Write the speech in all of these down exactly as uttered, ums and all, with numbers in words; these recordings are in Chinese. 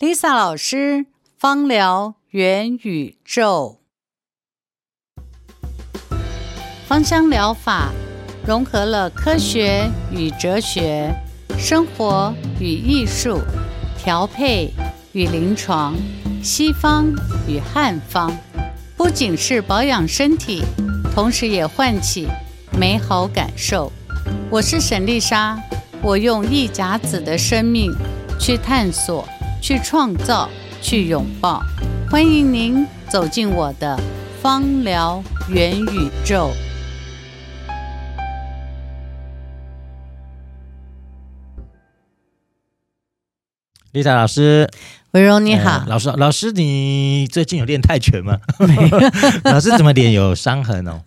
Liza 老师芳疗元宇宙，芳香疗法融合了科学与哲学、生活与艺术、调配与临床、西方与汉方，不仅是保养身体，同时也唤起美好感受。我是沈丽莎，我用一甲子的生命去探索，去创造，去拥抱。欢迎您走进我的芳疗元宇宙。Liza 老师，文柔你好。呃、老师，老师你最近有练泰拳吗？老师怎么脸有伤痕哦？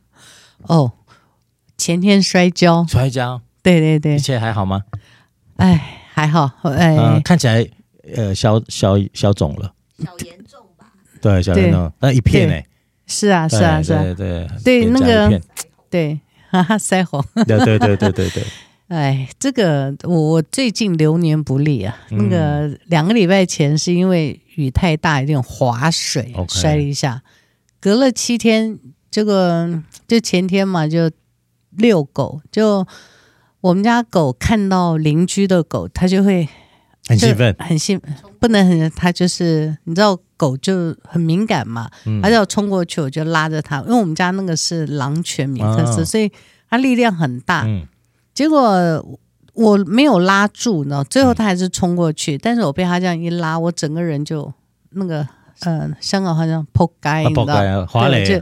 哦，前天摔跤。摔跤？对对对。一切还好吗？哎，还好。哎、呃，看起来。呃，消消消肿了，小严重吧？对，小严重，那一片哎、欸，是啊，是啊，是啊，对对对，那个对，哈哈，腮红，对对对对对对，哎，这个我我最近流年不利啊，嗯、那个两个礼拜前是因为雨太大，有点滑水、okay. 摔了一下，隔了七天，这个就前天嘛，就遛狗，就我们家狗看到邻居的狗，它就会。很兴奋，很兴奋，不能很，他就是你知道狗就很敏感嘛，嗯、他要冲过去，我就拉着他，因为我们家那个是狼犬米克斯，哦、所以他力量很大。嗯、结果我没有拉住呢，最后他还是冲过去，嗯、但是我被他这样一拉，我整个人就那个呃，香港好像扑街，啊、你知道，滑嘞，就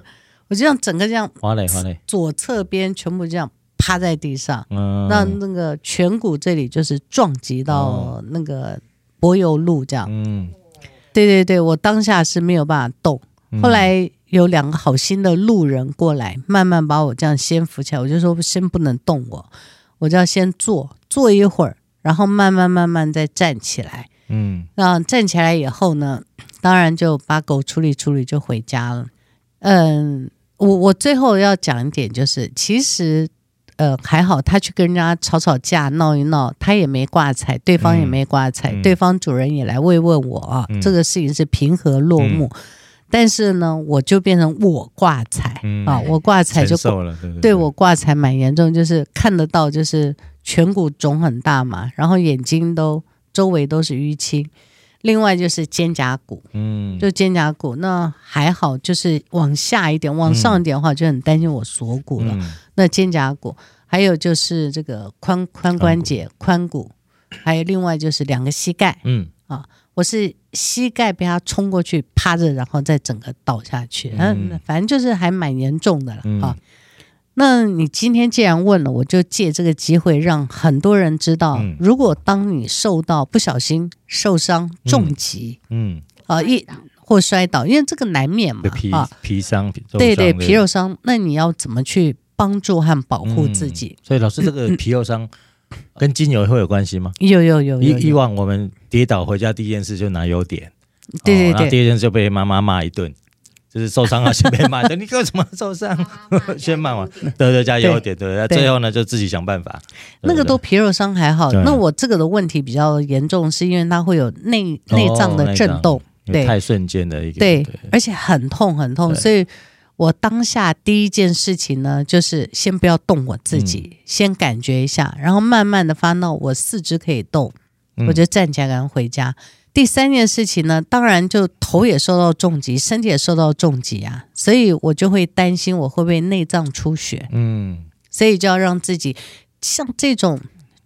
我就这样整个这样滑嘞滑嘞，左侧边全部这样。趴在地上，那那个颧骨这里就是撞击到那个柏油路这样。嗯，对对对，我当下是没有办法动。后来有两个好心的路人过来，慢慢把我这样先扶起来。我就说先不能动我，我就要先坐坐一会儿，然后慢慢慢慢再站起来。嗯，那站起来以后呢，当然就把狗处理处理就回家了。嗯，我我最后要讲一点就是，其实。呃，还好他去跟人家吵吵架闹一闹，他也没挂彩，对方也没挂彩、嗯、对方主人也来慰问我啊、嗯、这个事情是平和落幕、嗯、但是呢我就变成我挂彩、嗯、啊，我挂彩就承受了，对对对对，我挂彩蛮严重，就是看得到就是颧骨肿很大嘛，然后眼睛都周围都是淤青，另外就是肩胛骨，嗯，就肩胛骨，那还好，就是往下一点，往上一点的话，就很担心我锁骨了、嗯。那肩胛骨，还有就是这个髋髋关节、髋骨，还有另外就是两个膝盖，嗯啊，我是膝盖被他冲过去趴着，然后再整个倒下去，嗯，反正就是还蛮严重的了、嗯、啊。那你今天既然问了，我就借这个机会让很多人知道，嗯、如果当你受到不小心受伤、重击，嗯，啊、嗯呃，一或摔倒，因为这个难免嘛，皮啊，皮伤，皮肉伤，对对，皮肉伤，那你要怎么去帮助和保护自己？嗯、所以老师，这个皮肉伤跟精油会有关系吗？嗯、有有 有, 有, 有。以往我们跌倒回家第一件事就拿油点，对对对，哦、然后第二件事就被妈妈骂一顿。就是受伤啊，先被骂的，你为什么受伤？先骂嘛，对对，加油点，对，最后呢就自己想办法。那个都皮肉伤还好，那我这个的问题比较严重，是因为它会有内内脏的震动，对，太瞬间的一个，对，而且很痛很痛，所以我当下第一件事情呢，就是先不要动我自己，先感觉一下，然后慢慢的发到我四肢可以动，我就站起来然后回家。第三件事情呢，当然就头也受到重击，身体也受到重击啊，所以我就会担心我会不会内脏出血，嗯，所以就要让自己像这种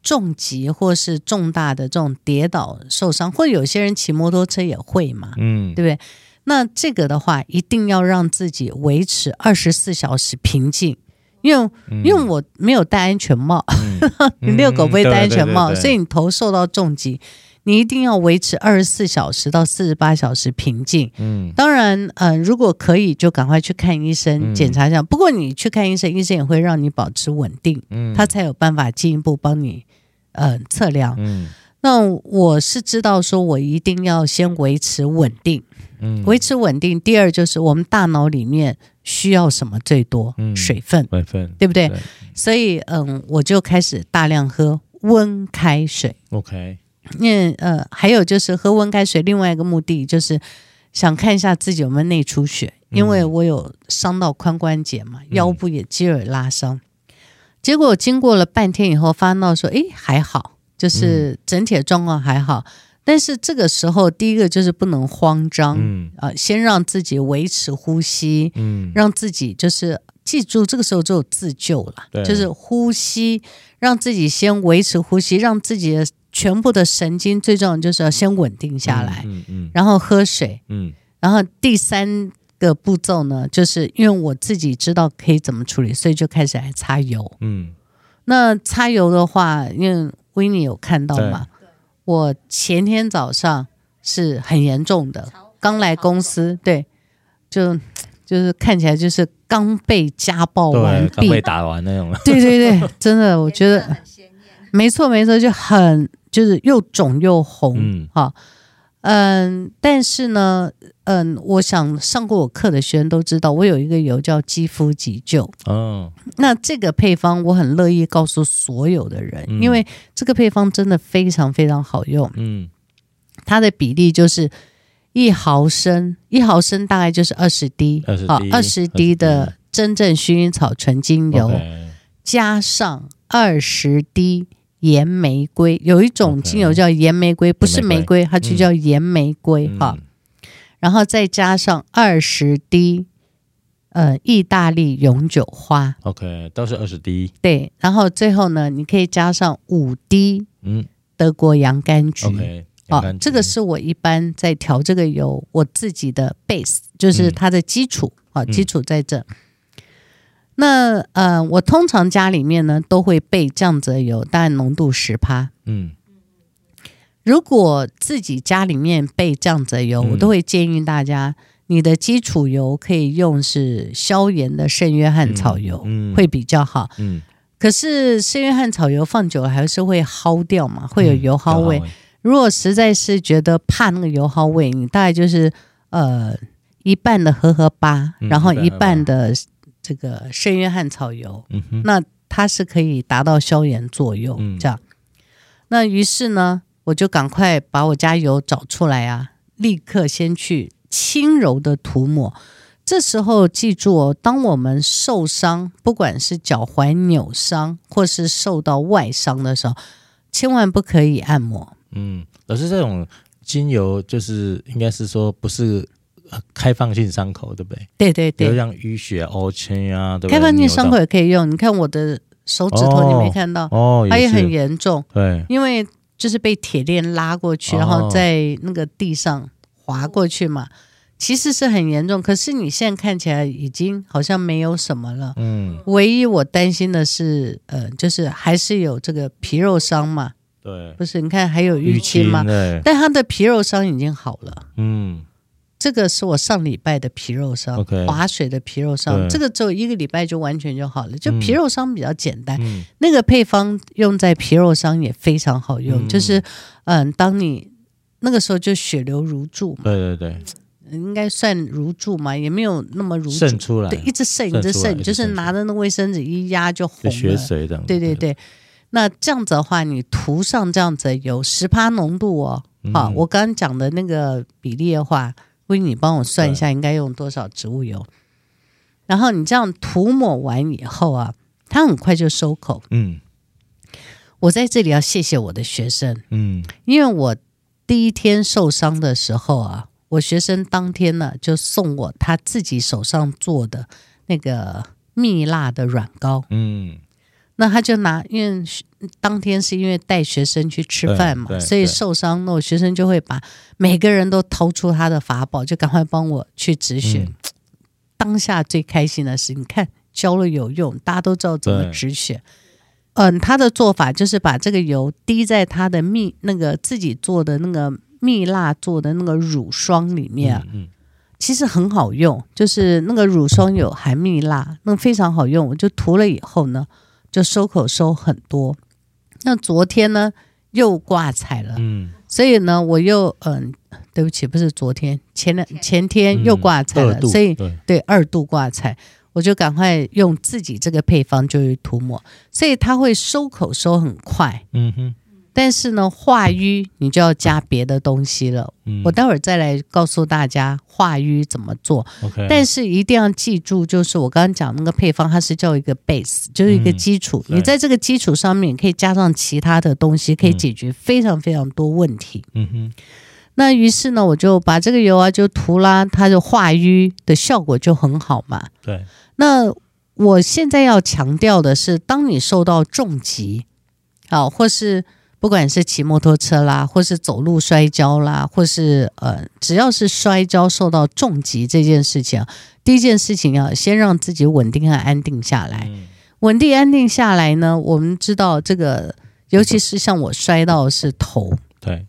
重击或是重大的这种跌倒受伤，或者有些人骑摩托车也会嘛，嗯，对不对？那这个的话，一定要让自己维持二十四小时平静。因为、嗯、因为我没有戴安全帽，嗯、你遛狗不会戴安全帽、嗯对对对对，所以你头受到重击，你一定要维持二十四小时到四十八小时平静。嗯，当然，嗯、呃，如果可以就赶快去看医生、嗯、检查一下。不过你去看医生，医生也会让你保持稳定，嗯，他才有办法进一步帮你呃测量。嗯，那我是知道说，我一定要先维持稳定。嗯，维持稳定。第二就是我们大脑里面。需要什么最多？嗯、水分，水分，对不 对, 对？所以，嗯，我就开始大量喝温开水。OK，嗯呃，还有就是喝温开水，另外一个目的就是想看一下自己有没有内出血，因为我有伤到髋关节嘛，腰部也肌肉拉伤。嗯、结果经过了半天以后，发现到说，哎，还好，就是整体的状况还好。嗯、但是这个时候，第一个就是不能慌张，嗯啊、呃，先让自己维持呼吸，嗯，让自己就是。记住，这个时候就有自救了，就是呼吸，让自己先维持呼吸，让自己的全部的神经，最重要就是要先稳定下来，嗯嗯嗯、然后喝水，嗯，然后第三个步骤呢，就是因为我自己知道可以怎么处理，所以就开始来擦油，嗯，那擦油的话，因为 Winnie 有看到嘛，我前天早上是很严重的，刚来公司，对，就。就是看起来就是刚被家暴完毕，刚被打完那种。对对对，真的，我觉得没错没错，就很就是又肿又红，嗯、啊，嗯，但是呢，嗯，我想上过我课的学生都知道，我有一个油叫肌肤急救。哦，那这个配方我很乐意告诉所有的人，嗯、因为这个配方真的非常非常好用。嗯，它的比例就是。一毫升，一毫升大概就是二十滴，好，二十滴的真正薰衣草纯精油， okay. 加上二十滴盐玫瑰，有一种精油叫盐玫瑰， okay. 不是玫瑰，它就叫盐玫瑰哈、嗯。然后再加上二十滴，呃，意大利永久花 ，OK， 都是二十滴。对，然后最后呢，你可以加上五滴，嗯，德国洋甘菊。Okay.哦、这个是我一般在调这个油我自己的 base 就是它的基础、嗯哦、基础在这、嗯、那呃，我通常家里面呢都会备这样子的油大概浓度 百分之十、嗯、如果自己家里面备这样子的油、嗯、我都会建议大家你的基础油可以用是消炎的圣约翰草油、嗯嗯、会比较好、嗯、可是圣约翰草油放久了还是会耗掉嘛会有油耗味、嗯如果实在是觉得怕那个油耗味，你大概就是呃一半的荷荷巴，然后一半的这个圣约翰草油，嗯、那它是可以达到消炎作用、嗯。这样，那于是呢，我就赶快把我家油找出来啊，立刻先去轻柔的涂抹。这时候记住哦，当我们受伤，不管是脚踝扭伤或是受到外伤的时候，千万不可以按摩。嗯，老师，这种精油就是应该是说不是开放性伤口，对不对？对对对，比如像淤血、凹陷啊，对不对？开放性伤口也可以用。你看我的手指头，你没看到？哦，它也很严重。对，因为就是被铁链拉过去，然后在那个地上滑过去嘛，其实是很严重。可是你现在看起来已经好像没有什么了。嗯，唯一我担心的是，呃，就是还是有这个皮肉伤嘛。对，不是你看还有淤青吗？但他的皮肉伤已经好了。嗯，这个是我上礼拜的皮肉伤， okay, 滑水的皮肉伤，这个只有一个礼拜就完全就好了。就皮肉伤比较简单，嗯、那个配方用在皮肉伤也非常好用，嗯、就是嗯，当你那个时候就血流如注嘛，对对对，应该算如注嘛，也没有那么如注渗出来，对，一直渗一直渗，就是拿着那卫生纸一压就红了，血水这样，对对对。对那这样子的话，你涂上这样子的油 百分之十 浓度哦，嗯、好，我刚刚讲的那个比例的话，威尼帮我算一下应该用多少植物油。然后你这样涂抹完以后啊，它很快就收口。嗯，我在这里要谢谢我的学生，嗯，因为我第一天受伤的时候啊，我学生当天呢就送我他自己手上做的那个蜜蜡的软膏，嗯。那他就拿，因为当天是因为带学生去吃饭嘛，所以受伤了，学生就会把每个人都掏出他的法宝，就赶快帮我去止血。嗯、当下最开心的是，你看教了有用，大家都知道怎么止血。嗯、呃，他的做法就是把这个油滴在他的蜜那个自己做的那个蜜蜡做的那个乳霜里面。嗯嗯其实很好用，就是那个乳霜有含蜜蜡，那非常好用。我就涂了以后呢。就收口收很多，那昨天呢又挂彩了，嗯，所以呢我又嗯、呃，对不起，不是昨天，前两前天又挂彩了，嗯、所以对，对二度挂彩，我就赶快用自己这个配方就去涂抹，所以它会收口收很快，嗯哼，但是呢，化瘀你就要加别的东西了。嗯、我待会儿再来告诉大家化瘀怎么做。Okay, 但是一定要记住，就是我刚刚讲那个配方，它是叫一个 base， 就是一个基础。嗯、你在这个基础上面，你可以加上其他的东西，可以解决非常非常多问题。嗯哼。那于是呢，我就把这个油啊就涂啦，它就化瘀的效果就很好嘛。对。那我现在要强调的是，当你受到重击，好、啊，或是不管是骑摩托车啦，或是走路摔跤啦，或是呃，只要是摔跤受到重击这件事情，第一件事情要先让自己稳定和安定下来。嗯、稳定安定下来呢，我们知道这个，尤其是像我摔到的是头，对，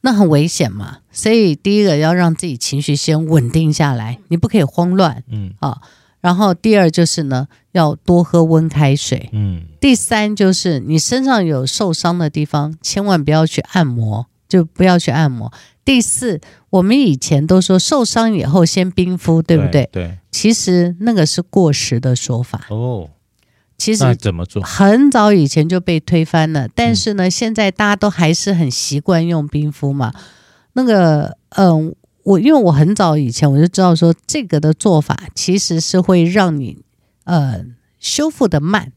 那很危险嘛。所以第一个要让自己情绪先稳定下来，你不可以慌乱，嗯啊。然后第二就是呢，要多喝温开水。嗯，第三就是你身上有受伤的地方，千万不要去按摩，就不要去按摩。第四，我们以前都说受伤以后先冰敷，对不对？对。对，其实那个是过时的说法。哦。其实怎么做？很早以前就被推翻了，但是呢，嗯、现在大家都还是很习惯用冰敷嘛。那个，嗯。我因为我很早以前我就知道说这个的做法其实是会让你呃修复的慢，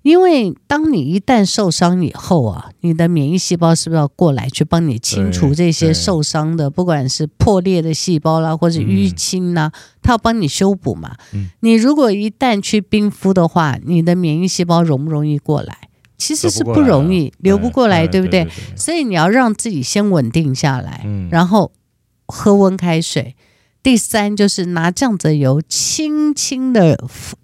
因为当你一旦受伤以后啊，你的免疫细胞是不是要过来去帮你清除这些受伤的，不管是破裂的细胞啦，或者淤青啦、啊，它要帮你修补嘛。嗯、你如果一旦去冰敷的话，你的免疫细胞容不容易过来？其实是不容易，流不过来，对不对？所以你要让自己先稳定下来，嗯、然后喝温开水。第三就是拿这样子的油轻轻的，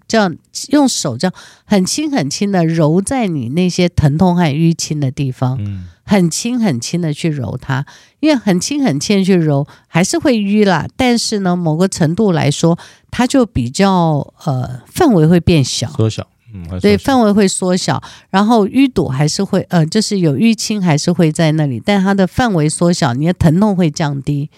这样用手这样很轻很轻的揉在你那些疼痛和淤青的地方，嗯、很轻很轻的去揉它，因为很轻很轻的去揉还是会淤啦，但是呢某个程度来说它就比较呃范围会变小，缩小，嗯、对，范围会缩小，然后淤堵还是会呃就是有淤青还是会在那里，但它的范围缩小，你的疼痛会降低。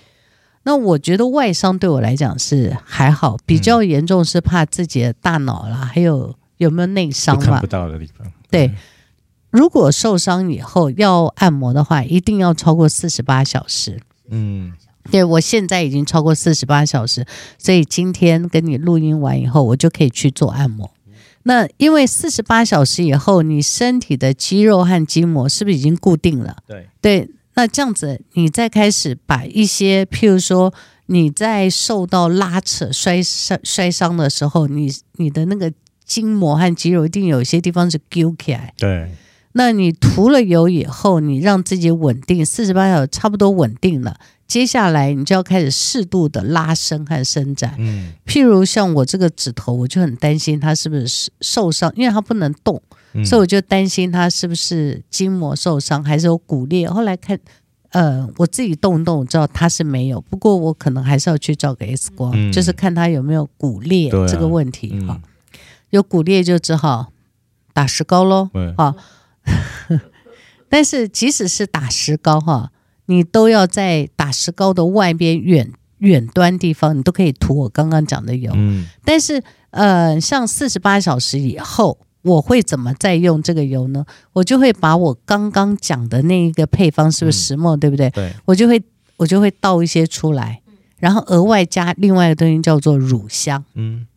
那我觉得外伤对我来讲是还好，比较严重是怕自己的大脑啦，嗯、还有有没有内伤嘛，看不到的地方。对，对，如果受伤以后要按摩的话，一定要超过四十八小时。嗯，对，我现在已经超过四十八小时，所以今天跟你录音完以后，我就可以去做按摩。那因为四十八小时以后，你身体的肌肉和筋膜是不是已经固定了？对对。那这样子你再开始把一些譬如说你在受到拉扯摔摔伤的时候，你你的那个筋膜和肌肉一定有些地方是揪起来，对，那你涂了油以后，你让自己稳定四十八小时差不多稳定了，接下来你就要开始适度的拉伸和伸展。嗯，譬如像我这个指头，我就很担心它是不是受伤，因为它不能动，所以我就担心他是不是筋膜受伤还是有骨裂，后来看呃，我自己动动我知道他是没有，不过我可能还是要去照个 X 光，嗯、就是看他有没有骨裂这个问题。啊嗯、有骨裂就只好打石膏咯。啊、但是即使是打石膏，啊、你都要在打石膏的外边远远端地方你都可以涂我刚刚讲的油。嗯、但是呃，像四十八小时以后我会怎么再用这个油呢？我就会把我刚刚讲的那一个配方，是不是石墨，嗯、对不对？对，我就会我就会倒一些出来，然后额外加另外一个东西叫做乳香。嗯，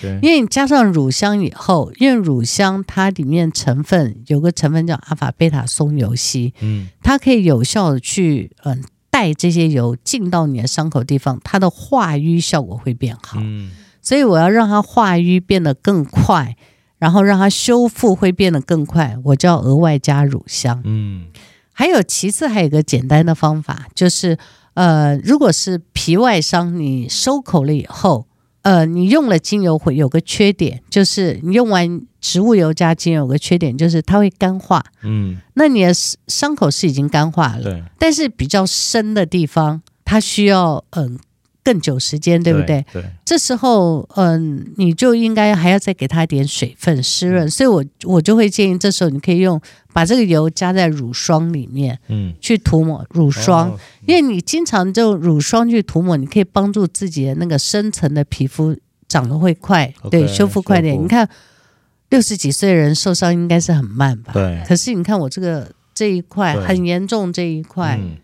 okay，因为你加上乳香以后，因为乳香它里面成分有个成分叫阿法贝塔松油烯，嗯，它可以有效的去嗯、呃、带这些油进到你的伤口地方，它的化瘀效果会变好。嗯，所以我要让它化瘀变得更快，然后让它修复会变得更快，我就要额外加乳香。嗯，还有其次还有一个简单的方法，就是呃，如果是皮外伤，你收口了以后，呃，你用了精油会有个缺点，就是你用完植物油加精油有个缺点，就是它会干化。嗯，那你的伤口是已经干化了，对，但是比较深的地方，它需要嗯。呃更久时间，对不 对， 对， 对，这时候嗯、呃，你就应该还要再给它点水分湿润，嗯、所以我我就会建议这时候你可以用把这个油加在乳霜里面，嗯，去涂抹乳霜。哦，因为你经常就乳霜去涂抹，你可以帮助自己的那个深层的皮肤长得会快，嗯、对， okay， 修复快点。你看六十几岁的人受伤应该是很慢吧？对。可是你看我这个这一块很严重，这一块，嗯、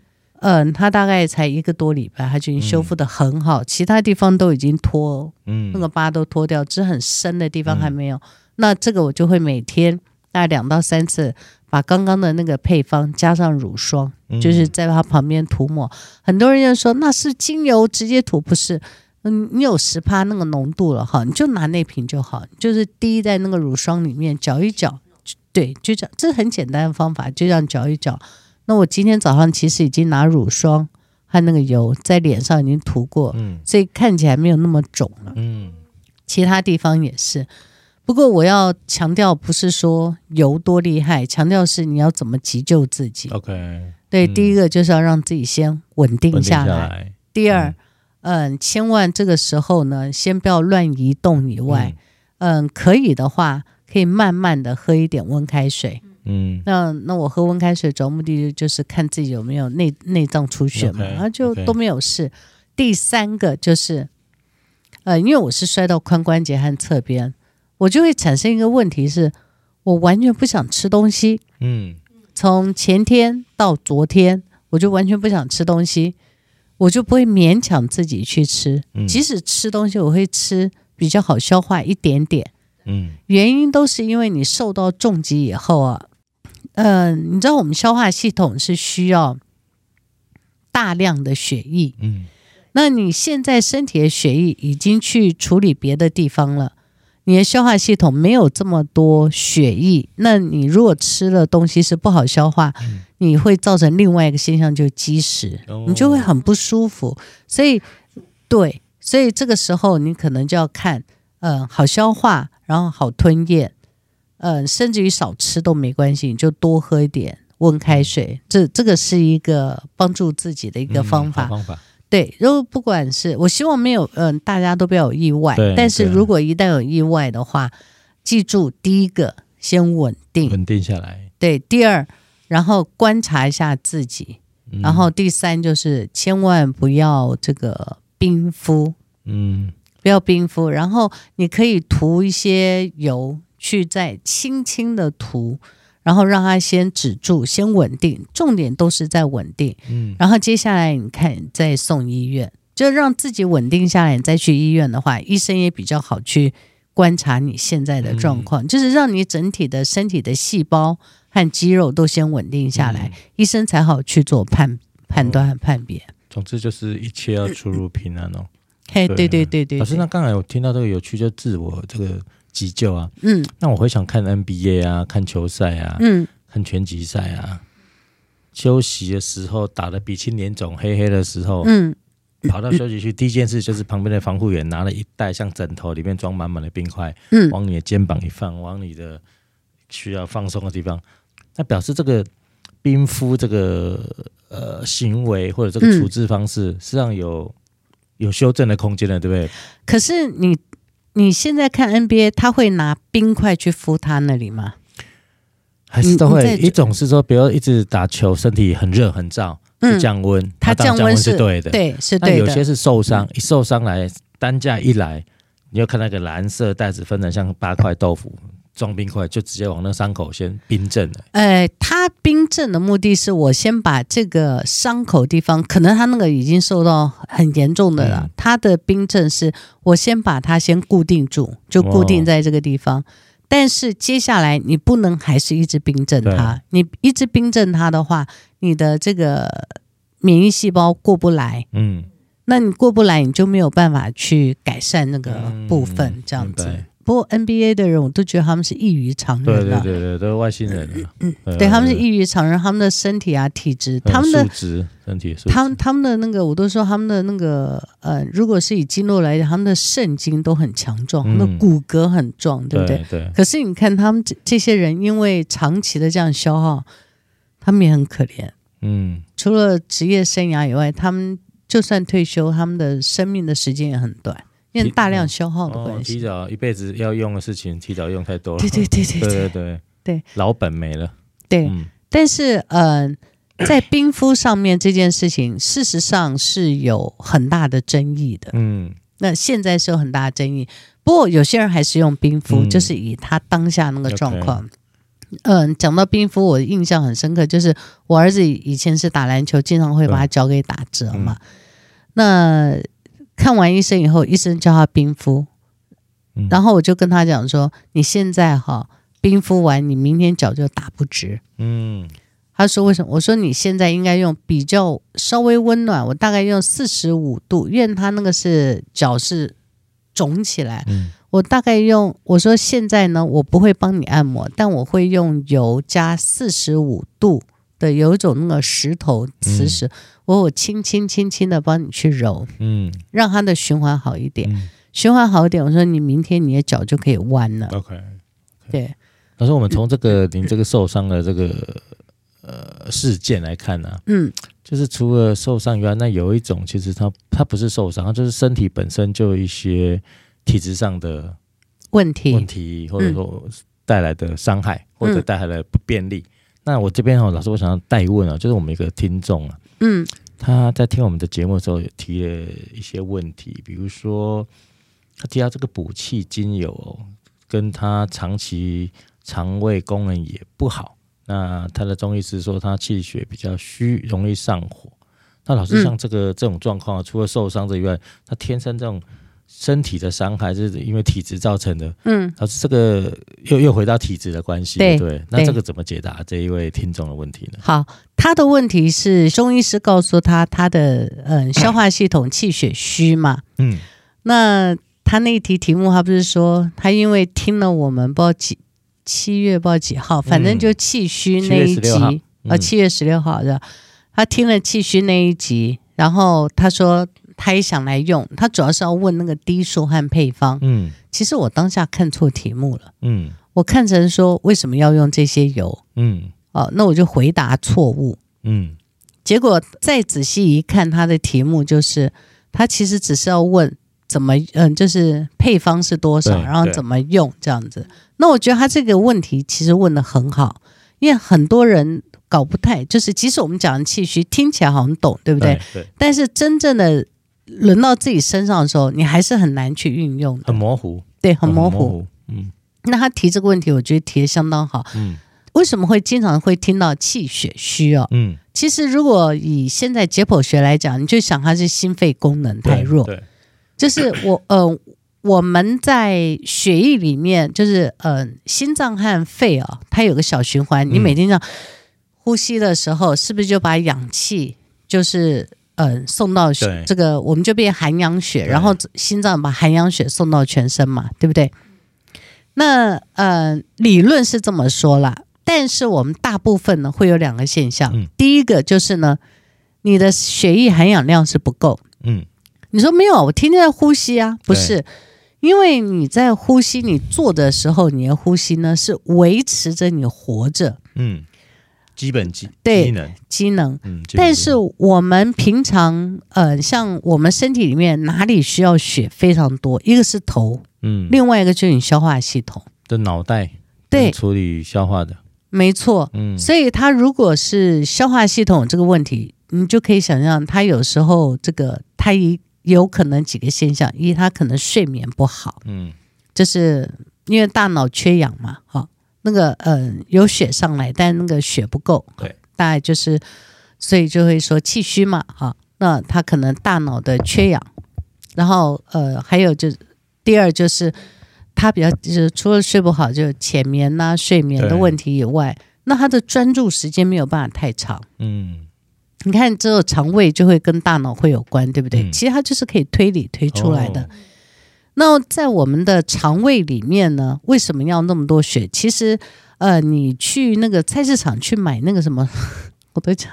呃，他大概才一个多礼拜，他就已经修复的很好、嗯，其他地方都已经脱，嗯，那个疤都脱掉，只很深的地方还没有。嗯、那这个我就会每天大概两到三次，把刚刚的那个配方加上乳霜，嗯、就是在它旁边涂抹。很多人就说那是精油直接涂，不是。你有 百分之十 那个浓度了哈，你就拿那瓶就好，就是滴在那个乳霜里面搅一搅，对，就这样，这很简单的方法，就这样搅一搅。那我今天早上其实已经拿乳霜和那个油在脸上已经涂过、嗯、所以看起来没有那么肿了、嗯、其他地方也是。不过我要强调不是说油多厉害，强调是你要怎么急救自己。 OK， 对、嗯、第一个就是要让自己先稳定下来，稳定下来，第二、嗯嗯，千万这个时候呢，先不要乱移动以外，嗯，嗯可以的话，可以慢慢的喝一点温开水。嗯，那那我喝温开水主要目的就是看自己有没有内内脏出血嘛， okay， 然后就都没有事。Okay。 第三个就是，呃，因为我是摔到髋关节和侧边，我就会产生一个问题是，我完全不想吃东西。嗯，从前天到昨天，我就完全不想吃东西。我就不会勉强自己去吃，即使吃东西我会吃比较好消化一点点、嗯、原因都是因为你受到重击以后啊，呃，你知道我们消化系统是需要大量的血液、嗯、那你现在身体的血液已经去处理别的地方了，你的消化系统没有这么多血液，那你如果吃了东西是不好消化、嗯、你会造成另外一个现象，就是积食、哦、你就会很不舒服，所以对，所以这个时候你可能就要看、呃、好消化，然后好吞咽、呃、甚至于少吃都没关系，你就多喝一点温开水，这这个是一个帮助自己的一个方法、嗯、好方法，对，如果不管是我希望没有，嗯、呃，大家都不要有意外。但是如果一旦有意外的话，记住第一个先稳定，稳定下来。对，第二，然后观察一下自己，嗯、然后第三就是千万不要这个冰敷，嗯，不要冰敷。然后你可以涂一些油去再轻轻的涂。然后让它先止住，先稳定，重点都是在稳定、嗯、然后接下来你看再送医院，就让自己稳定下来，你再去医院的话，医生也比较好去观察你现在的状况、嗯、就是让你整体的身体的细胞和肌肉都先稳定下来、嗯、医生才好去做 判, 判断和判别、哦、总之就是一切要出入平安哦。嘿，对对对对。老师，那刚才我听到这个有趣，就自我这个急救啊，嗯，那我会想看 N B A 啊，看球赛啊，嗯，看拳击赛啊，休息的时候打得鼻青脸肿黑黑的时候，嗯，跑到休息区、嗯、第一件事就是旁边的防护员拿了一袋像枕头里面装满满的冰块，嗯，往你的肩膀一放，往你的需要放松的地方，那表示这个冰敷这个呃行为或者这个处置方式、嗯、实际上有有修正的空间了，对不对？可是你你现在看 N B A， 他会拿冰块去敷他那里吗？还是都会？一种是说，比如一直打球，身体很热很燥，嗯、降温，他降温是对的，对，是对的。但有些是受伤，一受伤来，担架一来，你就看那个蓝色袋子分成像八块豆腐，装冰块，就直接往那伤口先冰镇了。呃，他冰镇的目的是我先把这个伤口地方，可能他那个已经受到很严重的了、嗯、他的冰镇是我先把它先固定住，就固定在这个地方、哦、但是接下来你不能还是一直冰镇它，你一直冰镇它的话，你的这个免疫细胞过不来，嗯，那你过不来你就没有办法去改善那个部分、嗯、这样子。不过 N B A 的人，我都觉得他们是异于常人的、啊，对对对，都是外星人、啊嗯嗯对。对，他们是异于常人，他们的身体啊、体质，他们的素质、身体素质，他们他们的那个，我都说他们的那个，呃，如果是以经络来讲，他们的肾经都很强壮，嗯、他们的骨骼很壮，对不对？对。对，可是你看他们这些人，因为长期的这样消耗，他们也很可怜。嗯。除了职业生涯以外，他们就算退休，他们的生命的时间也很短。因为大量消耗的关系、哦，提早一辈子要用的事情，提早用太多了。对对对对对对 对, 对, 对，老本没了。对，嗯、但是呃，在冰敷上面这件事情，事实上是有很大的争议的。嗯，那现在是有很大的争议，不过有些人还是用冰敷，嗯、就是以他当下那个状况。嗯、呃，讲到冰敷，我印象很深刻，就是我儿子以前是打篮球，经常会把他脚给打折嘛。嗯、那看完医生以后，医生叫他冰敷，嗯、然后我就跟他讲说：“你现在哈冰敷完，你明天脚就打不直。”嗯。他说为什么？我说你现在应该用比较稍微温暖，我大概用四十五度，因为他那个是脚是肿起来，嗯、我大概用，我说现在呢我不会帮你按摩，但我会用油加四十五度的有一种那个石头磁石，嗯、我我轻轻轻轻的帮你去揉，嗯，让它的循环好一点，嗯、循环好一点，我说你明天你的脚就可以弯了。OK，, okay. 对。老师，我们从这个您这个受伤的这个。呃，事件来看呢、啊，嗯，就是除了受伤以外，那有一种其实它它不是受伤，它就是身体本身就有一些体质上的问题，问题或者说带来的伤害、嗯、或者带来的不便利。嗯、那我这边哈、哦，老师，我想要代问啊，就是我们一个听众啊，嗯，他在听我们的节目的时候，有提了一些问题，比如说他提到这个补气精油、哦，跟他长期肠胃功能也不好。那他的中医师说他气血比较虚，容易上火。那老师像这个、嗯、这种状况，除了受伤之外，他天生这种身体的伤害是因为体质造成的。嗯，老师这个又又回到体质的关系，对对。那这个怎么解答这一位听众的问题呢？好，他的问题是中医师告诉他，他的嗯消化系统气血虚嘛。嗯，那他那一题题目，他不是说他因为听了我们不知道几。七月不知道几号，反正就气虚那一集，嗯嗯、呃，七月十六号的，他听了气虚那一集，然后他说他也想来用，他主要是要问那个滴数和配方。嗯，其实我当下看错题目了，嗯，我看成说为什么要用这些油，嗯，哦、呃，那我就回答错误，嗯，结果再仔细一看，他的题目就是他其实只是要问。怎么嗯，就是配方是多少，然后怎么用这样子。那我觉得他这个问题其实问得很好，因为很多人搞不太，就是即使我们讲气虚，听起来好像懂，对不对？对对，但是真正的轮到自己身上的时候，你还是很难去运用的，很模糊，对，很模糊。嗯，很模糊。嗯，那他提这个问题，我觉得提得相当好。嗯，为什么会经常会听到气血虚哦？嗯，其实如果以现在解剖学来讲，你就想它是心肺功能太弱。对。对，就是我呃，我们在血液里面，就是呃，心脏和肺啊、哦，它有个小循环。你每天这样呼吸的时候，是不是就把氧气就是呃送到这个，我们就变含氧血，然后心脏把含氧血送到全身嘛，对不对？那呃，理论是这么说啦，但是我们大部分呢会有两个现象，嗯、第一个就是呢，你的血液含氧量是不够，嗯。你说没有，我天天在呼吸啊，不是，因为你在呼吸，你做的时候，你的呼吸呢是维持着你活着，嗯，基本机对机能机能，嗯，但是我们平常呃，像我们身体里面哪里需要血非常多，一个是头，嗯，另外一个就是你消化系统的脑袋，对，处理消化的，没错，嗯，所以它如果是消化系统这个问题，你就可以想象，它有时候这个它一有可能几个现象，一他可能睡眠不好，嗯，就是因为大脑缺氧嘛，哈、哦，那个呃有血上来，但那个血不够，对，大概就是，所以就会说气虚嘛，哈、哦，那他可能大脑的缺氧，然后呃还有就是第二就是他比较就是除了睡不好，就浅眠呐、啊、睡眠的问题以外，那他的专注时间没有办法太长，嗯。你看，只有肠胃就会跟大脑会有关，对不对？嗯、其实它就是可以推理推出来的。哦、那在我们的肠胃里面呢，为什么要那么多血？其实，呃，你去那个菜市场去买那个什么，我都讲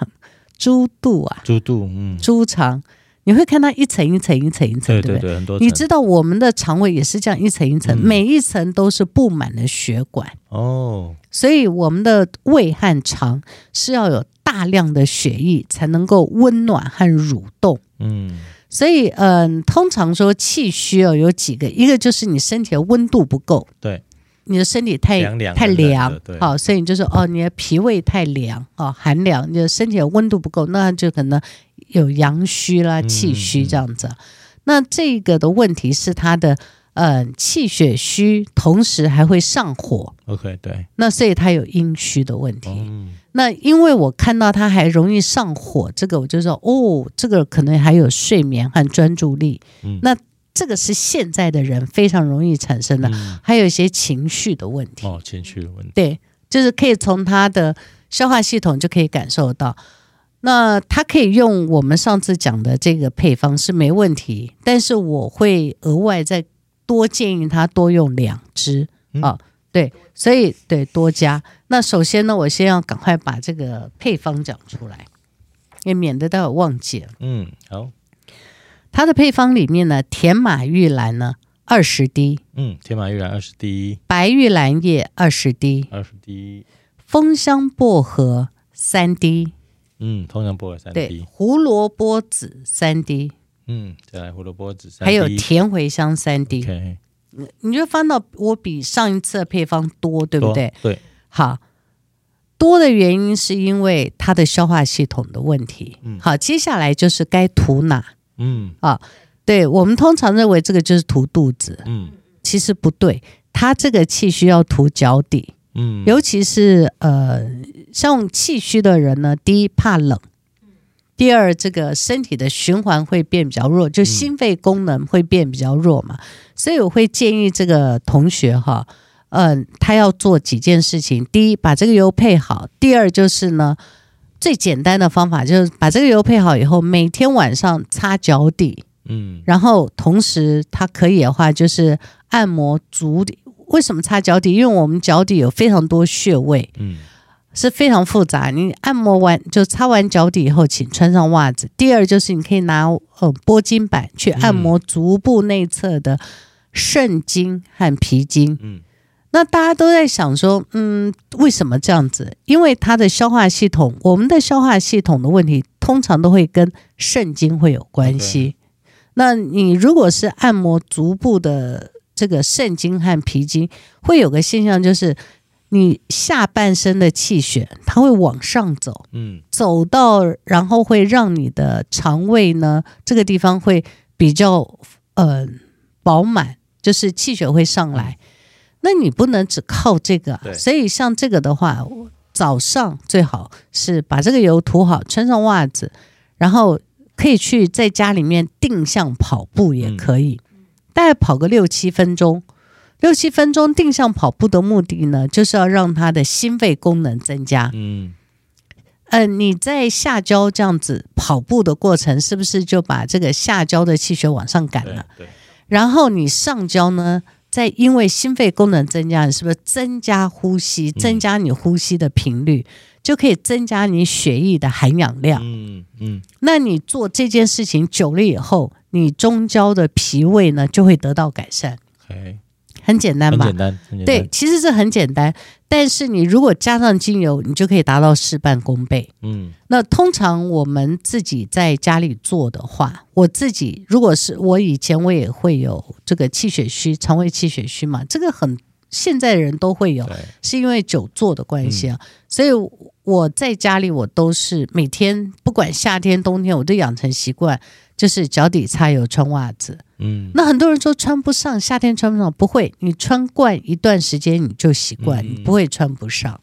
猪肚啊，猪肚，嗯，猪肠，你会看它一层一层一层一层，对对对，对不对？很多层。你知道我们的肠胃也是这样一层一层，嗯、每一层都是布满了血管哦，所以我们的胃和肠是要有。大量的血液才能够温暖和蠕动，嗯，所以嗯、呃，通常说气虚哦，有几个，一个就是你身体的温度不够，对，你的身体太凉凉太凉，好、哦，所以你就是哦，你的脾胃太凉哦，寒凉，你的身体的温度不够，那就可能有阳虚啦、气虚这样子。嗯、那这个的问题是他的呃气血虚，同时还会上火。OK， 对。那所以他有阴虚的问题。嗯。那因为我看到他还容易上火，这个我就说哦，这个可能还有睡眠和专注力。嗯。那这个是现在的人非常容易产生的，嗯、还有一些情绪的问题。哦，情绪的问题。对，就是可以从他的消化系统就可以感受到。那他可以用我们上次讲的这个配方是没问题，但是我会额外再多建议他多用两支、嗯哦、对，所以对多加。那首先呢，我先要赶快把这个配方讲出来，也免得待会忘记了。嗯，好。它的配方里面呢，甜马玉兰呢二十滴，嗯，甜马玉兰二十滴，白玉兰叶二十滴，二十滴，枫香薄荷三滴。嗯，通常薄荷三滴，对，胡萝卜籽三滴，嗯，再来胡萝卜籽三滴，还有甜茴香三滴。Okay. 你就翻到我比上一次的配方多，对不对？对，好，多的原因是因为它的消化系统的问题。嗯、好，接下来就是该涂哪？嗯，啊，对，我们通常认为这个就是涂肚子，嗯，其实不对，它这个气虚要涂脚底。嗯，尤其是呃，像气虚的人呢，第一怕冷，第二这个身体的循环会变比较弱，就心肺功能会变比较弱嘛。嗯、所以我会建议这个同学哈，嗯、呃，他要做几件事情：第一，把这个油配好；第二，就是呢，最简单的方法就是把这个油配好以后，每天晚上擦脚底，嗯，然后同时他可以的话就是按摩足底。为什么擦脚底？因为我们脚底有非常多穴位，嗯，是非常复杂。你按摩完就擦完脚底以后，请穿上袜子。第二就是你可以拿呃拨筋板去按摩足部内侧的肾经和脾经。嗯，那大家都在想说，嗯，为什么这样子？因为它的消化系统，我们的消化系统的问题，通常都会跟肾经会有关系。Okay. 那你如果是按摩足部的这个肾经和脾经，会有个现象，就是你下半身的气血它会往上走，嗯，走到然后会让你的肠胃呢这个地方会比较呃饱满，就是气血会上来。嗯、那你不能只靠这个，所以像这个的话，早上最好是把这个油涂好，穿上袜子，然后可以去在家里面定向跑步也可以。嗯，大概跑个六七分钟，六七分钟定向跑步的目的呢，就是要让他的心肺功能增加。嗯，呃，你在下焦这样子跑步的过程，是不是就把这个下焦的气血往上赶了？对。对，然后你上焦呢，再因为心肺功能增加，是不是增加呼吸，增加你呼吸的频率？嗯，就可以增加你血液的含氧量。嗯嗯，那你做这件事情久了以后，你中焦的脾胃呢就会得到改善。Okay. 很简单吧？很简单，很简单。对，其实是很简单，但是你如果加上精油，你就可以达到事半功倍。嗯，那通常我们自己在家里做的话，我自己如果是我以前我也会有这个气血虚，肠胃气血虚嘛，这个很。现在人都会有，是因为久坐的关系啊。嗯、所以我在家里我都是每天不管夏天冬天，我都养成习惯，就是脚底擦油穿袜子。嗯，那很多人说穿不上，夏天穿不上，不会，你穿惯一段时间你就习惯，嗯、你不会穿不上。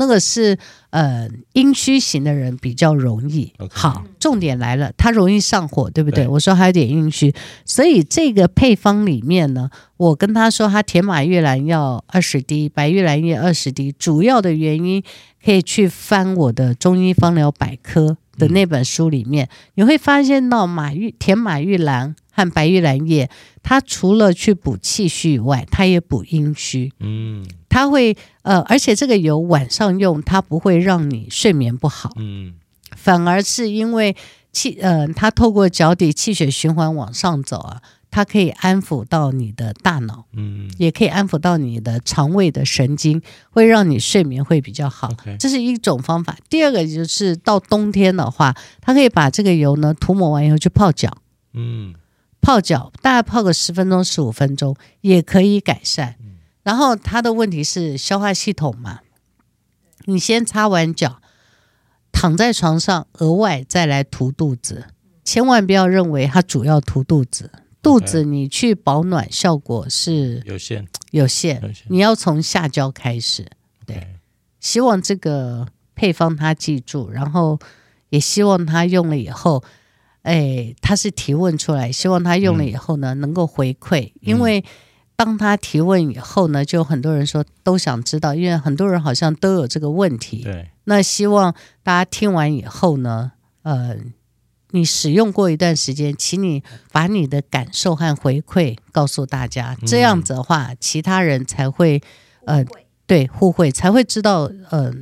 那个是呃阴虚型的人比较容易。Okay. 好，重点来了，他容易上火，对不 对, 对我说还有点阴虚，所以这个配方里面呢，我跟他说他甜马玉兰要二十滴，白玉兰叶二十滴，主要的原因可以去翻我的中医方疗百科的那本书里面，嗯、你会发现到马玉甜马玉兰和白玉兰叶，它除了去补气虚以外，它也补阴虚。嗯，它会呃，而且这个油晚上用，它不会让你睡眠不好。嗯，反而是因为气呃，它透过脚底气血循环往上走啊，它可以安抚到你的大脑，嗯，也可以安抚到你的肠胃的神经，会让你睡眠会比较好。Okay. 这是一种方法。第二个就是到冬天的话，它可以把这个油呢涂抹完以后去泡脚。嗯。泡脚大概泡个十分钟十五分钟也可以改善。然后他的问题是消化系统嘛，你先擦完脚躺在床上，额外再来涂肚子，千万不要认为它主要涂肚子，肚子你去保暖效果是有限有限，你要从下焦开始。对，希望这个配方他记住，然后也希望他用了以后，哎，他是提问出来，希望他用了以后呢、嗯、能够回馈，因为当他提问以后呢，就有很多人说都想知道，因为很多人好像都有这个问题。对，那希望大家听完以后呢，呃，你使用过一段时间，请你把你的感受和回馈告诉大家，这样子的话，嗯、其他人才会呃，对，互惠才会知道，嗯、呃，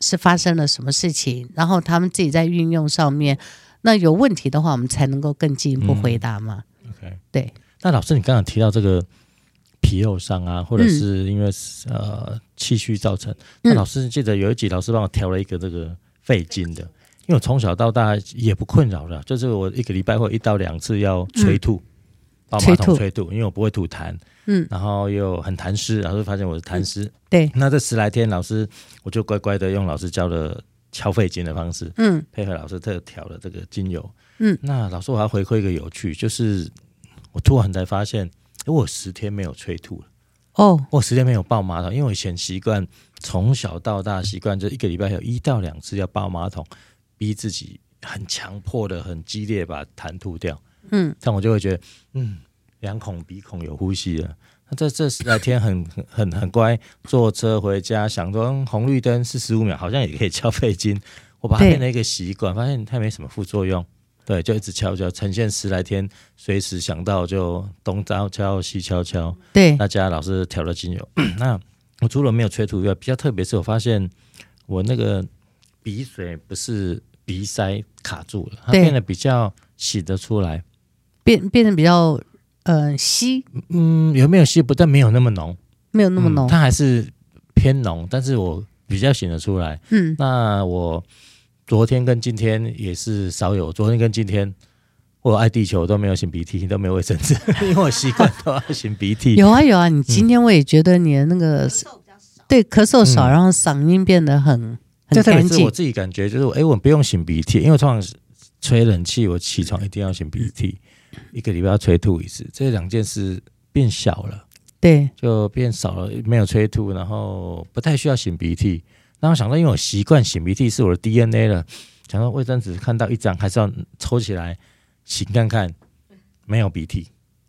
是发生了什么事情，然后他们自己在运用上面，那有问题的话，我们才能够更进一步回答嘛。嗯、OK， 对。那老师，你刚刚提到这个皮肉伤啊，或者是因为、嗯、呃气虚造成，那老师记得有一集老师帮我调了一个这个肺经的。因为我从小到大也不困扰了，就是我一个礼拜会一到两次要催吐，把、嗯、马桶催吐，因为我不会吐痰，嗯，然后又很痰湿，然后就发现我是痰湿、嗯，对。那这十来天，老师我就乖乖的用老师教的敲肺经的方式，嗯，配合老师特调的这个精油，嗯。那老师我还回馈一个有趣，就是我突然才发现，我有十天没有催吐了，哦，我十天没有抱马桶，因为我以前习惯从小到大习惯，就一个礼拜有一到两次要抱马桶。逼自己很强迫的、很激烈把痰吐掉，嗯，但我就会觉得，嗯，两孔鼻孔有呼吸了。那这这十来天很很很乖，坐车回家想说、嗯、红绿灯是十五秒，好像也可以敲肺经，我把它变成一个习惯，发现它没什么副作用，对，就一直敲敲，呈现十来天，随时想到就东敲敲西敲敲，对，大家老师调了精油。那我除了没有催吐以外，比较特别是我发现我那个鼻水不是。鼻塞卡住了，它变得比较洗得出来，变变得比较呃稀，嗯，有没有稀不？但没有那么浓，没有那么浓、嗯，它还是偏浓，但是我比较醒得出来。嗯，那我昨天跟今天也是少有，昨天跟今天我爱地球都没有擤鼻涕，都没有卫生纸，因为我习惯都要擤鼻涕。有啊有啊，你今天我也觉得你的那个、嗯、对咳嗽少、嗯，然后嗓音变得很。这特别是我自己感觉，就是哎、欸，我不用擤鼻涕，因为我通常吹冷气，我起床一定要擤鼻涕，一个礼拜要吹吐一次，这两件事变小了，对，就变少了，没有吹吐，然后不太需要擤鼻涕。然后想到，因为我习惯擤鼻涕是我的 D N A 了，想到卫生纸看到一张还是要抽起来擤看看，没有鼻涕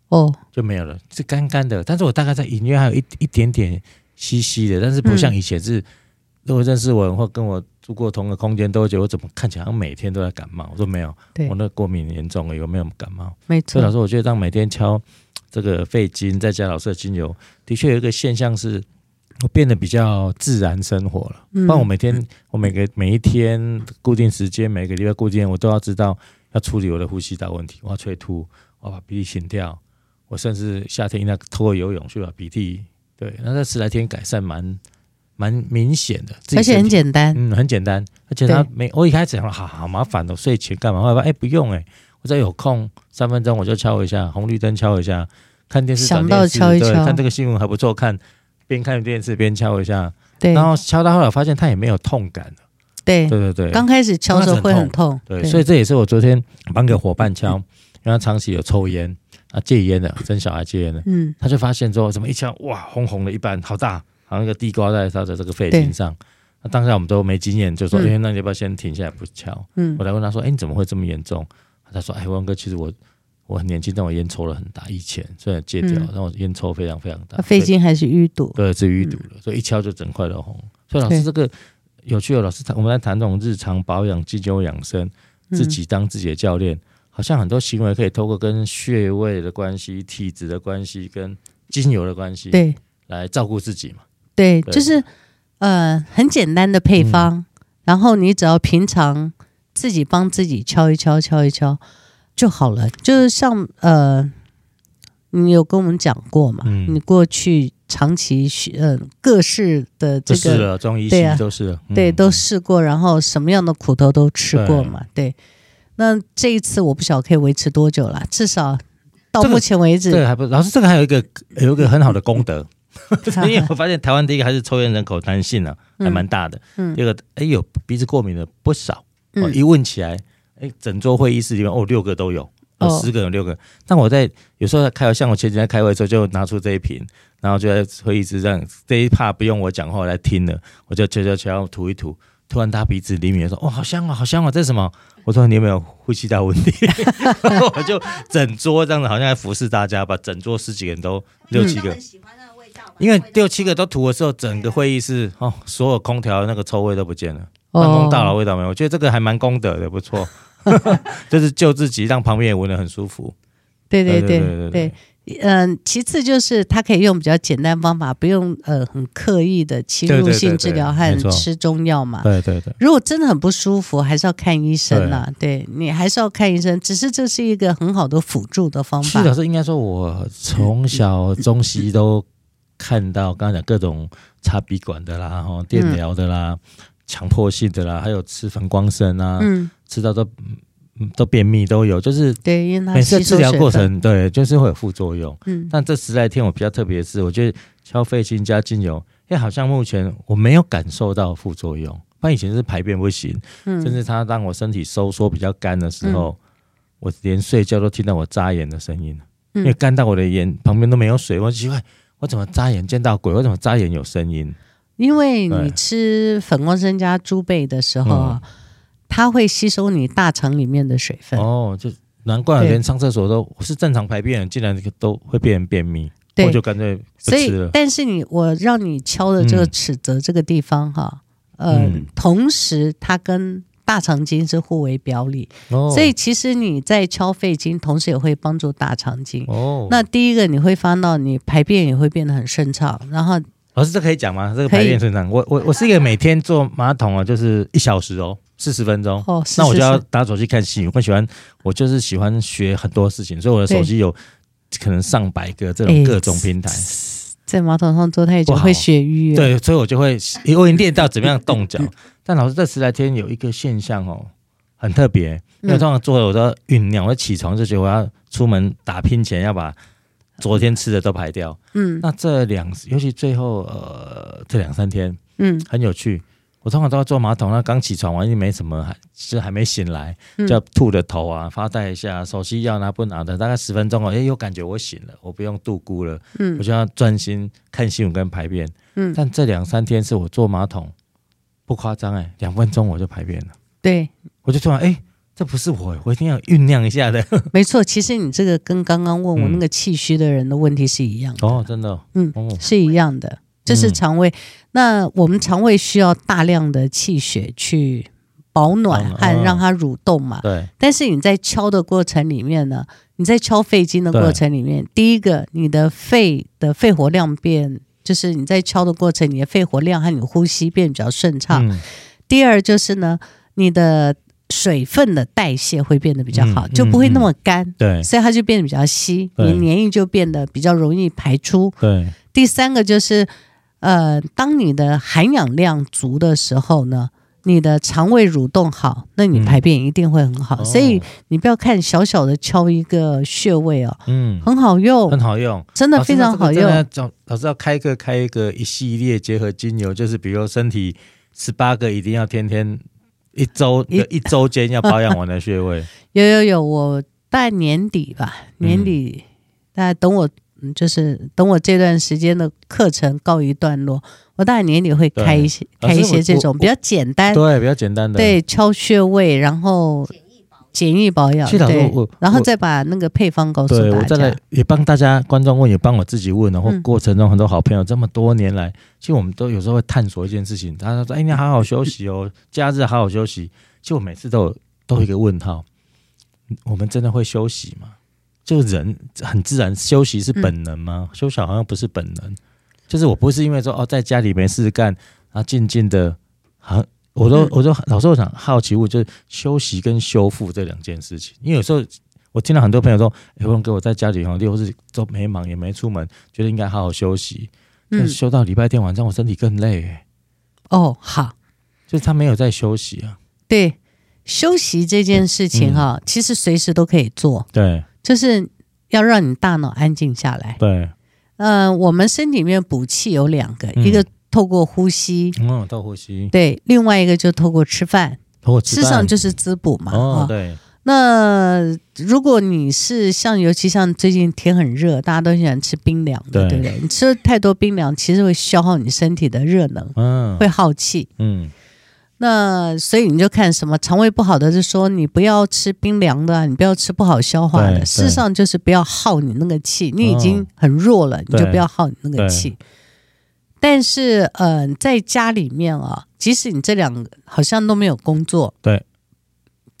哦，就没有了，是干干的。但是我大概在隐约还有 一, 一点点稀稀的，但是不像以前是。嗯，如果认识我或跟我住过同一个空间，都会觉得我怎么看起来好像每天都在感冒。我说没有，我那过敏严重了，有没有感冒？没错。所以老师，我觉得让每天敲这个肺经，再加老师的精油，的确有一个现象是，我变得比较自然生活了。不然我每天，我每个每一天固定时间，每个礼拜固定，我都要知道要处理我的呼吸道问题，我要催吐，我要把鼻涕擤掉，我甚至夏天应该透过游泳去把鼻涕。对，那这十来天改善蛮。蛮明显的，而且很简单，嗯，很简单，而且他没，我一开始想，好好麻烦哦，睡前干嘛？后来哎、欸，不用哎、欸，我只要有空三分钟我就敲一下红绿灯，敲一下，看电视想到敲一敲，看这个新闻还不错看，边看电视边敲一下，对，然后敲到后来发现他也没有痛感了，对对对对，刚开始敲的时候会很痛，对，所以这也是我昨天帮个伙伴敲，嗯、因为他长期有抽烟啊，戒烟的，生小孩戒烟的，嗯，他就发现说怎么一敲哇红红的一半，好大。好像一个地瓜在他的这个肺经上，那当下我们都没经验，就说：“哎、嗯欸，那你要不要先停下来不敲？”嗯，我来问他说：“哎、欸，你怎么会这么严重？”他说：“哎，汪哥，其实我我很年轻，但我烟抽了很大，以前虽然戒掉，嗯、但我烟抽非常非常大，肺经还是淤堵，对，是淤堵了，所以一敲就整块都红。所以老师这个有趣哦，老师我们在谈这种日常保养、精油养生，自己当自己的教练，好像很多行为可以透过跟穴位的关系、体质的关系、跟精油的关系，对，来照顾自己嘛。”对，就是呃很简单的配方、嗯，然后你只要平常自己帮自己敲一敲、敲一敲就好了。就是像呃，你有跟我们讲过嘛？嗯、你过去长期呃各式的这个试了中医西都是、啊嗯、对都试过，然后什么样的苦头都吃过嘛？对。对，那这一次我不晓得可以维持多久啦，至少到目前为止，这个、这个、还不老师这个还有一个有一个很好的功德。因为我发现台湾第一个还是抽烟人口男性啊，还蛮大的。嗯嗯、第二个，哎、欸，有鼻子过敏的不少。我、嗯、一问起来，哎，整桌会议室里面哦，六个都有，有十个有六个。哦、但我在有时候在开会，像我前几天开会的时候，就拿出这一瓶，然后就在会议室上这一 part 不用我讲话我来听了，我就悄悄悄吐一吐。突然大鼻子李敏说：“哦，好香哦，好香哦，这是什么？”我说：“你有没有呼吸道问题？”然后我就整桌这样子，好像在服侍大家吧，整桌十几个人都六七个，很喜欢那个味道。因为六七个都吐的时候，整个会议室哦，所有空调那个臭味都不见了，办公大佬味道没有。我觉得这个还蛮功德的，不错，就是救自己，让旁边也闻得很舒服。对对对对对。嗯，其次就是他可以用比较简单方法，不用呃很刻意的侵入性治疗和吃中药嘛。对对对。如果真的很不舒服，还是要看医生啦。对, 对你还是要看医生，只是这是一个很好的辅助的方法。是的，是应该说，我从小中西都看到，刚才讲各种插鼻管的啦，哈，电疗的啦，嗯、强迫性的啦，还有吃反光参啊，嗯、吃到都。都便秘都有，就是对，每次治疗过程对，就是会有副作用。嗯，但这十来天我比较特别的是，我觉得消费性加精油，因为好像目前我没有感受到副作用。不然以前是排便不行，嗯、甚至它让我身体收缩比较干的时候，嗯、我连睡觉都听到我眨眼的声音，嗯、因为干到我的眼旁边都没有水，我奇怪我怎么眨眼见到鬼，我怎么眨眼有声音？因为你吃粉光参加猪背的时候啊。嗯，它会吸收你大肠里面的水分哦，就难怪连上厕所都是正常排便，竟然都会变便秘，我就干脆不吃了。所以，但是你我让你敲的这个尺泽这个地方哈，嗯、呃，嗯、同时它跟大肠经是互为表里，哦、所以其实你在敲肺经，同时也会帮助大肠经。哦，那第一个你会发到你排便也会变得很顺畅，然后老师这可以讲吗？这个排便顺畅，我我我是一个每天坐马桶啊，就是一小时哦。四十分钟，哦、是是是，那我就要打手机看戏。我喜欢，我就是喜欢学很多事情，所以我的手机有可能上百个这种各种平台。欸、在马桶上坐太久会血瘀，对，所以我就会我已经练到怎么样动脚。但老师这十来天有一个现象哦，很特别，因为通常坐着我都要酝酿，我起床就觉得我要出门打拼前要把昨天吃的都排掉。嗯，那这两，尤其最后呃这两三天，嗯，很有趣。我通常都要坐马桶，那刚起床完就没什么，其实还没醒来，就要吐的头啊，发呆一下，手机要拿不拿的，大概十分钟哦，哎，有感觉我醒了，我不用度孤了，嗯、我就要专心看新闻跟排便。嗯、但这两三天是我坐马桶，不夸张哎，两分钟我就排便了。对，我就突然哎。诶这不是我，我一定要酝酿一下的。没错，其实你这个跟刚刚问我那个气虚的人的问题是一样的。嗯、哦，真的、哦，嗯，哦、是一样的。这是肠胃，嗯、那我们肠胃需要大量的气血去保暖和让它蠕动嘛。嗯嗯、对。但是你在敲的过程里面呢，你在敲肺经的过程里面，第一个，你的肺的肺活量变，就是你在敲的过程，你的肺活量和你呼吸变比较顺畅。嗯、第二就是呢，你的水分的代谢会变得比较好，嗯、就不会那么干，嗯、对，所以它就变得比较稀，你黏液就变得比较容易排出。对。第三个就是。呃，当你的含氧量足的时候呢，你的肠胃蠕动好，那你排便一定会很好。嗯、所以你不要看小小的敲一个穴位哦，嗯，很好用，很好用，真的非常好用。老师要开个开一个一系列结合精油，就是比如身体十八个一定要天天一周一一周间要保养完的穴位。有有有，我大概年底吧，年底、嗯、大概等我。就是等我这段时间的课程告一段落，我大概年底会开一些开一些这种比较简单，对，比较简单的，对，敲穴位，然后简易保养，对，然后再把那个配方告诉大家。对，我再来也帮大家观众问，也帮我自己问，然后过程中很多好朋友这么多年来，其实我们都有时候会探索一件事情，他说：“哎，你好好休息哦，假日好好休息。”其实我每次都有都有一个问号，我们真的会休息吗？就人很自然休息是本能吗？嗯、休息好像不是本能，就是我不是因为说哦，在家里没事干，然后静静的，好，我都我都老是我想好奇问，就是休息跟修复这两件事情。因为有时候我听到很多朋友说，哎、欸，我跟我在家里哈，六日都没忙也没出门，觉得应该好好休息。嗯，休到礼拜天晚上，我身体更累、欸。哦，好，就是他没有在休息啊。对，休息这件事情哈，嗯、其实随时都可以做。对。就是要让你大脑安静下来。对，呃，我们身体里面补气有两个，嗯、一个透过呼吸，嗯，透过呼吸，对，另外一个就透过吃饭。哦，吃上就是滋补嘛。哦，对。那如果你是像，尤其像最近天很热，大家都喜欢吃冰凉的， 对, 对不对？你吃太多冰凉，其实会消耗你身体的热能，嗯，会耗气，嗯。那所以你就看什么肠胃不好的，就说你不要吃冰凉的，你不要吃不好消化的。事实上就是不要耗你那个气，你已经很弱了，嗯，你就不要耗你那个气。但是，呃，在家里面啊，即使你这两个好像都没有工作，对。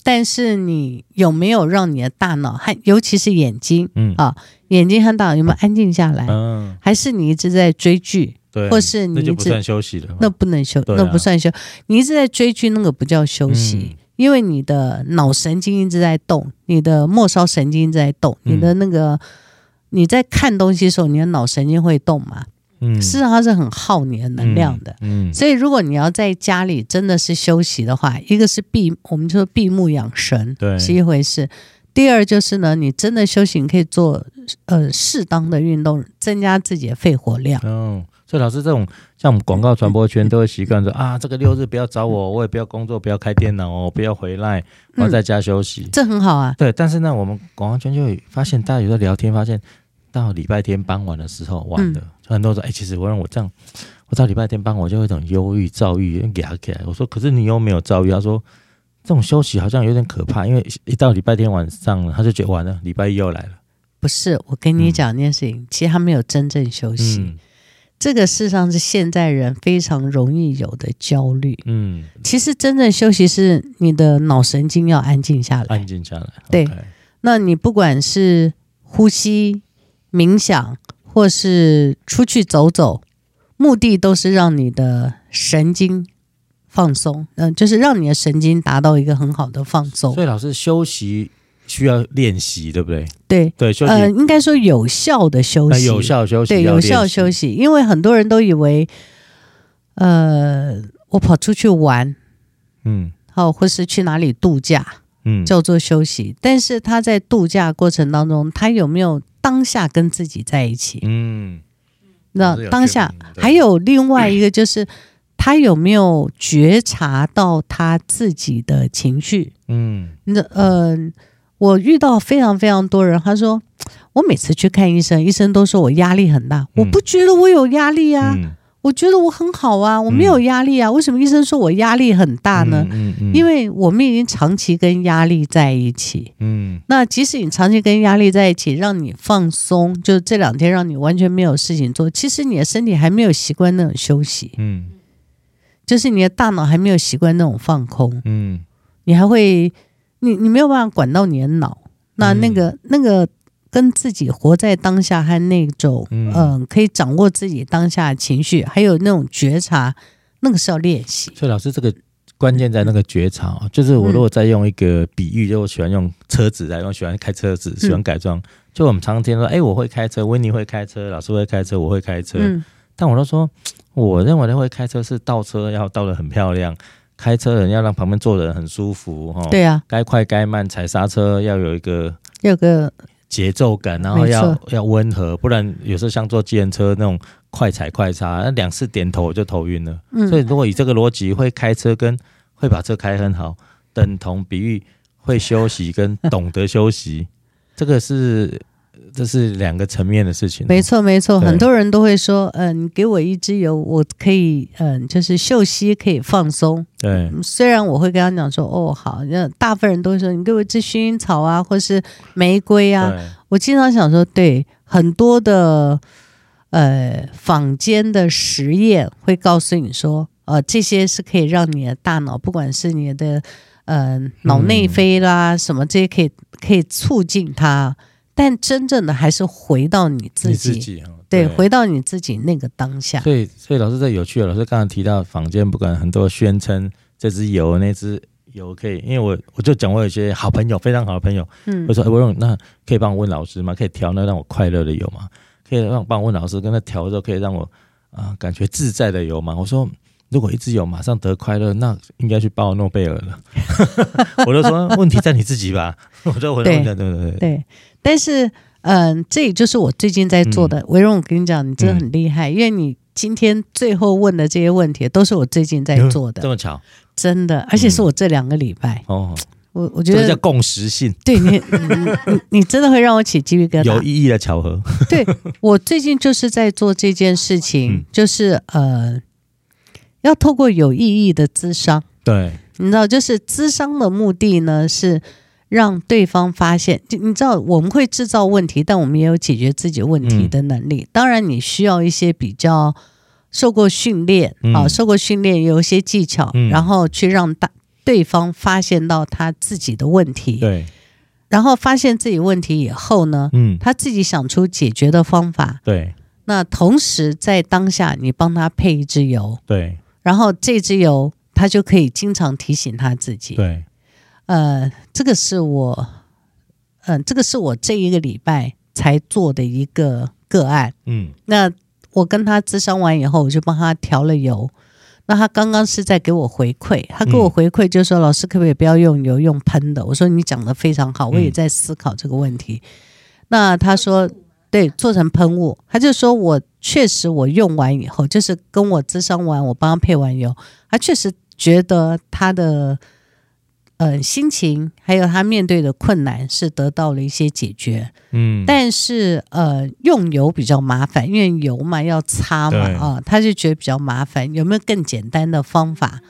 但是你有没有让你的大脑，尤其是眼睛，嗯啊，眼睛和大脑有没有安静下来？嗯，还是你一直在追剧，对，或是你一直那就不算休息了，那不能休，啊，那不算休。你一直在追剧，那个不叫休息，嗯，因为你的脑神经一直在动，你的末梢神经一直在动，嗯，你的那个你在看东西的时候，你的脑神经会动嘛？嗯，事实上它是很耗你的能量的，嗯嗯，所以如果你要在家里真的是休息的话，一个是闭，我们说闭目养神，对，是一回事。第二就是呢，你真的休息，你可以做呃适当的运动，增加自己的肺活量。哦，所以老师这种像我们广告传播圈都会习惯说啊，这个六日不要找我，我也不要工作，不要开电脑哦，不要回来，我要在家休息，嗯，这很好啊。对，但是呢，我们广告圈就会发现，大家有时候聊天发现，到礼拜天傍晚的时候，晚了。嗯，很多人说，哎，欸，其实我让我这样，我到礼拜天傍晚就有一种忧郁、躁郁，给他起来。我说，可是你又没有躁郁。他说，这种休息好像有点可怕，因为一到礼拜天晚上，他就觉得完了，礼拜一又来了。不是，我跟你讲一件事情，嗯，其实他没有真正休息。嗯，这个事实上是现在人非常容易有的焦虑。嗯，其实真正休息是你的脑神经要安静下来，安静下来。对， okay，那你不管是呼吸、冥想。或是出去走走，目的都是让你的神经放松，嗯，呃，就是让你的神经达到一个很好的放松。所以老师，休息需要练习，对不对？对对，休息，呃，应该说有效的休息，有效休息，对，有效休息。因为很多人都以为，呃，我跑出去玩，嗯，好，或是去哪里度假，嗯，叫做休息。但是他在度假过程当中，他有没有？当下跟自己在一起，嗯，那当下还有另外一个就是他有没有觉察到他自己的情绪，嗯，那呃，我遇到非常非常多人，他说我每次去看医生，医生都说我压力很大，嗯，我不觉得我有压力啊，嗯，我觉得我很好啊，我没有压力啊，嗯，为什么医生说我压力很大呢？嗯嗯嗯，因为我们已经长期跟压力在一起。嗯，那即使你长期跟压力在一起，让你放松，就是这两天让你完全没有事情做，其实你的身体还没有习惯那种休息。嗯，就是你的大脑还没有习惯那种放空。嗯，你还会，你你没有办法管到你的脑，那那个，嗯，那个。跟自己活在当下和那种，嗯，呃、可以掌握自己当下的情绪，还有那种觉察，那个是要练习。所以老师，这个关键在那个觉察，嗯，就是我如果再用一个比喻，就我喜欢用车子来，我喜欢开车子，喜欢改装。嗯，就我们常听说，哎，欸，我会开车，Winnie会开车，老师会开车，我会开车。嗯，但我都说，我认为会开车是倒车要倒得很漂亮。开车人要让旁边坐的人很舒服，对啊，该快该慢，踩刹车要有一个，有个。节奏感，然后要要温和，不然有时候像坐计程车那种快踩快刹，那两次点头我就头晕了，嗯。所以如果以这个逻辑，会开车跟会把车开很好，等同比喻会休息跟懂得休息，这个是这是两个层面的事情。没错没错，很多人都会说，嗯，呃，你给我一支油，我可以，嗯，呃，就是休息可以放松。对，虽然我会跟他讲说，哦，好，大部分人都会说，你给我一支薰衣草啊，或是玫瑰啊。我经常想说，对，很多的呃坊间的实验会告诉你说，呃，这些是可以让你的大脑，不管是你的呃脑内啡啦，嗯，什么这些可以可以促进它，但真正的还是回到你自己，你自己，哦，对， 对，回到你自己那个当下。所以，所以老师这有趣了，老师刚才提到坊间不管很多宣称这支油那支油可以，因为我我就讲我有些好朋友，非常好的朋友，嗯，我说，欸，我用那可以帮我问老师吗？可以调那让我快乐的油吗？可以让我帮我问老师跟他调的时候可以让我啊，呃、感觉自在的油吗？我说如果一支油马上得快乐，那应该去报诺贝尔了。我就说问题在你自己吧，我就回答问题对对对。对，但是，嗯，呃，这也就是我最近在做的。维，嗯，荣，我跟你讲，你真的很厉害，嗯，因为你今天最后问的这些问题，都是我最近在做的。嗯，这么巧？真的，而且是我这两个礼拜、嗯、哦。我我觉得这叫共识性，对你，你你真的会让我起鸡皮疙瘩，有意义的巧合。对，我最近就是在做这件事情，嗯、就是呃，要透过有意义的咨商。对，你知道，就是咨商的目的呢是让对方发现，你知道我们会制造问题，但我们也有解决自己问题的能力。嗯、当然，你需要一些比较受过训练、嗯、啊，受过训练有一些技巧，嗯、然后去让大。对方发现到他自己的问题，对，然后发现自己问题以后呢，嗯，他自己想出解决的方法，对。那同时在当下，你帮他配一支油，对。然后这支油，他就可以经常提醒他自己，对。呃，这个是我，嗯、呃，这个是我这一个礼拜才做的一个个案，嗯。那我跟他咨商完以后，我就帮他调了油。那他刚刚是在给我回馈，他给我回馈就说、嗯、老师可不可以不要用油用喷的，我说你讲得非常好，我也在思考这个问题、嗯、那他说对，做成喷雾，他就说我确实我用完以后，就是跟我咨商完，我帮他配完油，他确实觉得他的、呃、心情还有他面对的困难是得到了一些解决，嗯，但是呃，用油比较麻烦，因为油嘛要擦嘛啊，他就觉得比较麻烦，有没有更简单的方法？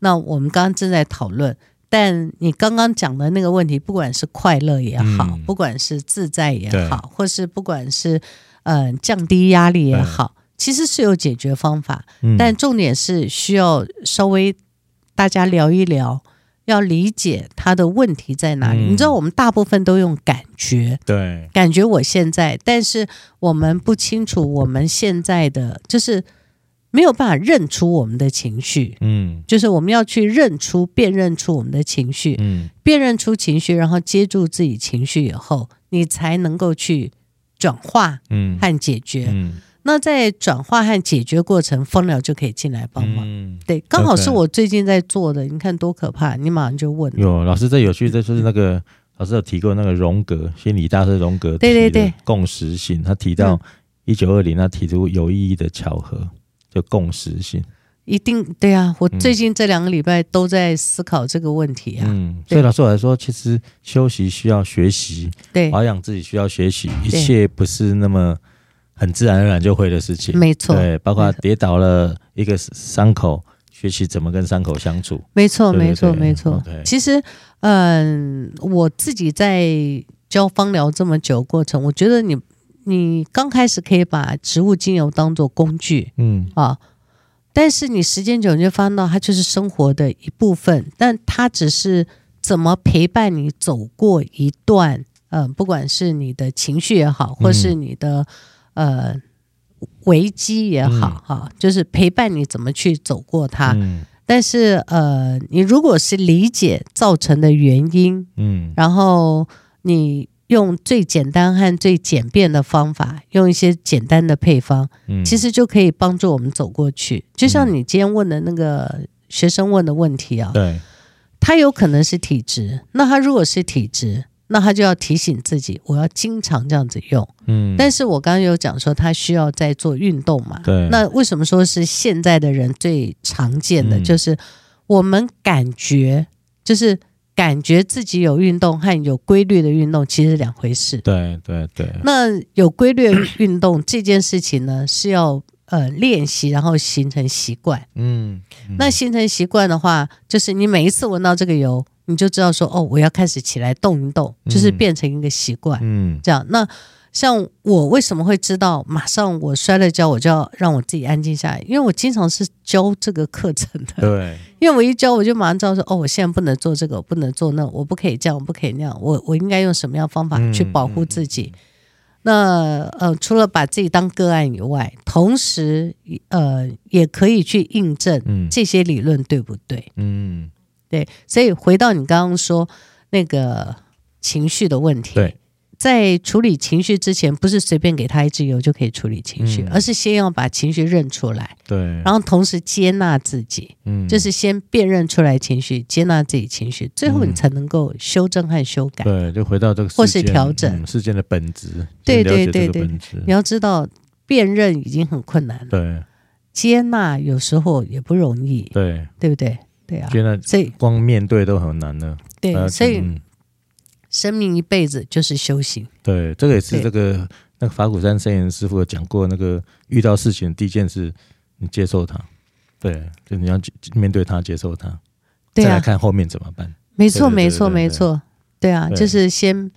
那我们刚刚正在讨论，但你刚刚讲的那个问题，不管是快乐也好、嗯、不管是自在也好，或是不管是呃降低压力也好，其实是有解决方法、嗯、但重点是需要稍微大家聊一聊，要理解他的问题在哪里、嗯、你知道我们大部分都用感觉，对，感觉我现在，但是我们不清楚我们现在的，就是没有办法认出我们的情绪，嗯，就是我们要去认出辨认出我们的情绪，嗯，辨认出情绪，然后接住自己情绪以后，你才能够去转化和解决，嗯，嗯，那在转化和解决过程，芳疗就可以进来帮忙、嗯、对，刚好是我最近在做的，你看多可怕，你马上就问了。有老师这有趣，这就是那个老师有提过那个荣格心理大师荣格提的共识性，他提到一九二零，他提出有意义的巧合，就共识性一定，对啊，我最近这两个礼拜都在思考这个问题啊。嗯，所以老师我来说，其实休息需要学习，对，保养自己需要学习，一切不是那么很自然而然就会的事情，没错，对，包括跌倒了一个伤口，学习怎么跟伤口相处，没错，对对，没错，没错。其实，嗯、呃，我自己在教芳疗这么久过程，我觉得你你刚开始可以把植物精油当作工具，嗯啊，但是你时间久，你就发现到它就是生活的一部分，但它只是怎么陪伴你走过一段，嗯、呃，不管是你的情绪也好，或是你的、嗯。呃，危机也好、嗯啊、就是陪伴你怎么去走过它、嗯、但是呃，你如果是理解造成的原因、嗯、然后你用最简单和最简便的方法，用一些简单的配方、嗯、其实就可以帮助我们走过去，就像你今天问的那个学生问的问题啊，对、嗯，他有可能是体质，那他如果是体质，那他就要提醒自己，我要经常这样子用。嗯，但是我刚刚有讲说，他需要在做运动嘛。对。那为什么说是现在的人最常见的，嗯、就是我们感觉，就是感觉自己有运动和有规律的运动其实是两回事。对对对。那有规律运动这件事情呢，是要呃练习，然后形成习惯。嗯。嗯，那形成习惯的话，就是你每一次闻到这个油。你就知道说，哦，我要开始起来动一动，就是变成一个习惯，嗯，这样。那像我为什么会知道马上我摔了跤我就要让我自己安静下来，因为我经常是教这个课程的，对，因为我一教我就马上知道说，哦，我现在不能做这个，我不能做那，我不可以这样，我不可以那样，我我应该用什么样的方法去保护自己、嗯嗯、那呃，除了把自己当个案以外，同时呃也可以去印证这些理论对不对，嗯，对，所以回到你刚刚说那个情绪的问题，对，在处理情绪之前，不是随便给他一支油就可以处理情绪、嗯、而是先要把情绪认出来，对，然后同时接纳自己、嗯、就是先辨认出来情绪，接纳自己情绪，最后你才能够修正和修改、嗯、对，就回到这个事件或是调整、嗯、事件的本质，对对对对，你要知道辨认已经很困难了，对，接纳有时候也不容易，对，对不对，对啊，觉得所以光面对都很难了。对，呃、所以、嗯、生命一辈子就是修行。对，这个也是这个那个法鼓山圣严师父有讲过，那个遇到事情的第一件事，你接受它。对，就你要面对它，接受它，对啊、再来看后面怎么办。没错，没错，没错。对啊，对就是先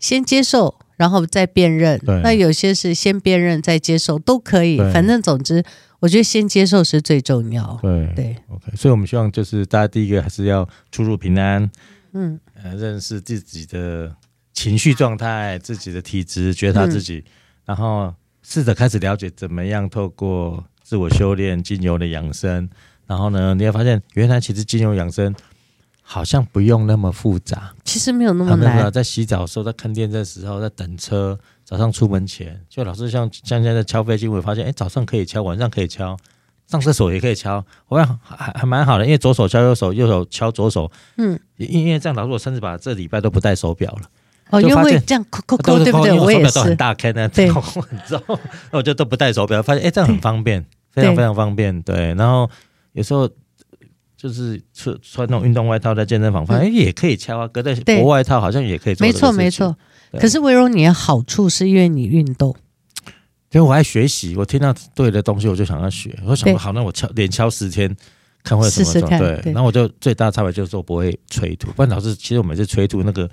先接受。然后再辨认，那有些是先辨认再接受都可以，反正总之，我觉得先接受是最重要。对对 ，OK， 所以我们希望就是大家第一个还是要出入平安，嗯、呃，认识自己的情绪状态、自己的体质，觉察自己，嗯、然后试着开始了解怎么样透过自我修炼、精油的养生，然后呢，你会发现原来其实精油养生。好像不用那么复杂，其实没有那么难。在洗澡的时候，在看电视的时候，在等车，早上出门前，就老是像像现在敲飞机，我发现，哎、欸，早上可以敲，晚上可以敲，上厕所也可以敲，我想还还蛮好的，因为左手敲右手，右手敲左手，嗯，因为这样，老师我甚至把这礼拜都不戴手表了。哦，因为这样扣扣扣，对不对？我也是，手表都很大开呢，对，很重，我就都不戴手表，发现哎、欸，这样很方便，非常非常方便，对。然后有时候。就是穿穿那种运动外套在健身房，反正、嗯、也可以敲啊。隔在国外套好像也可以做这个事情。没错没错。可是微柔，你的好处是因为你运动。因为我爱学习，我听到对的东西我就想要学。我想说好，那我敲连敲十天，看会有什么状况。对。对然后我就最大差别就是我不会催吐，不然老是其实我每次催吐那个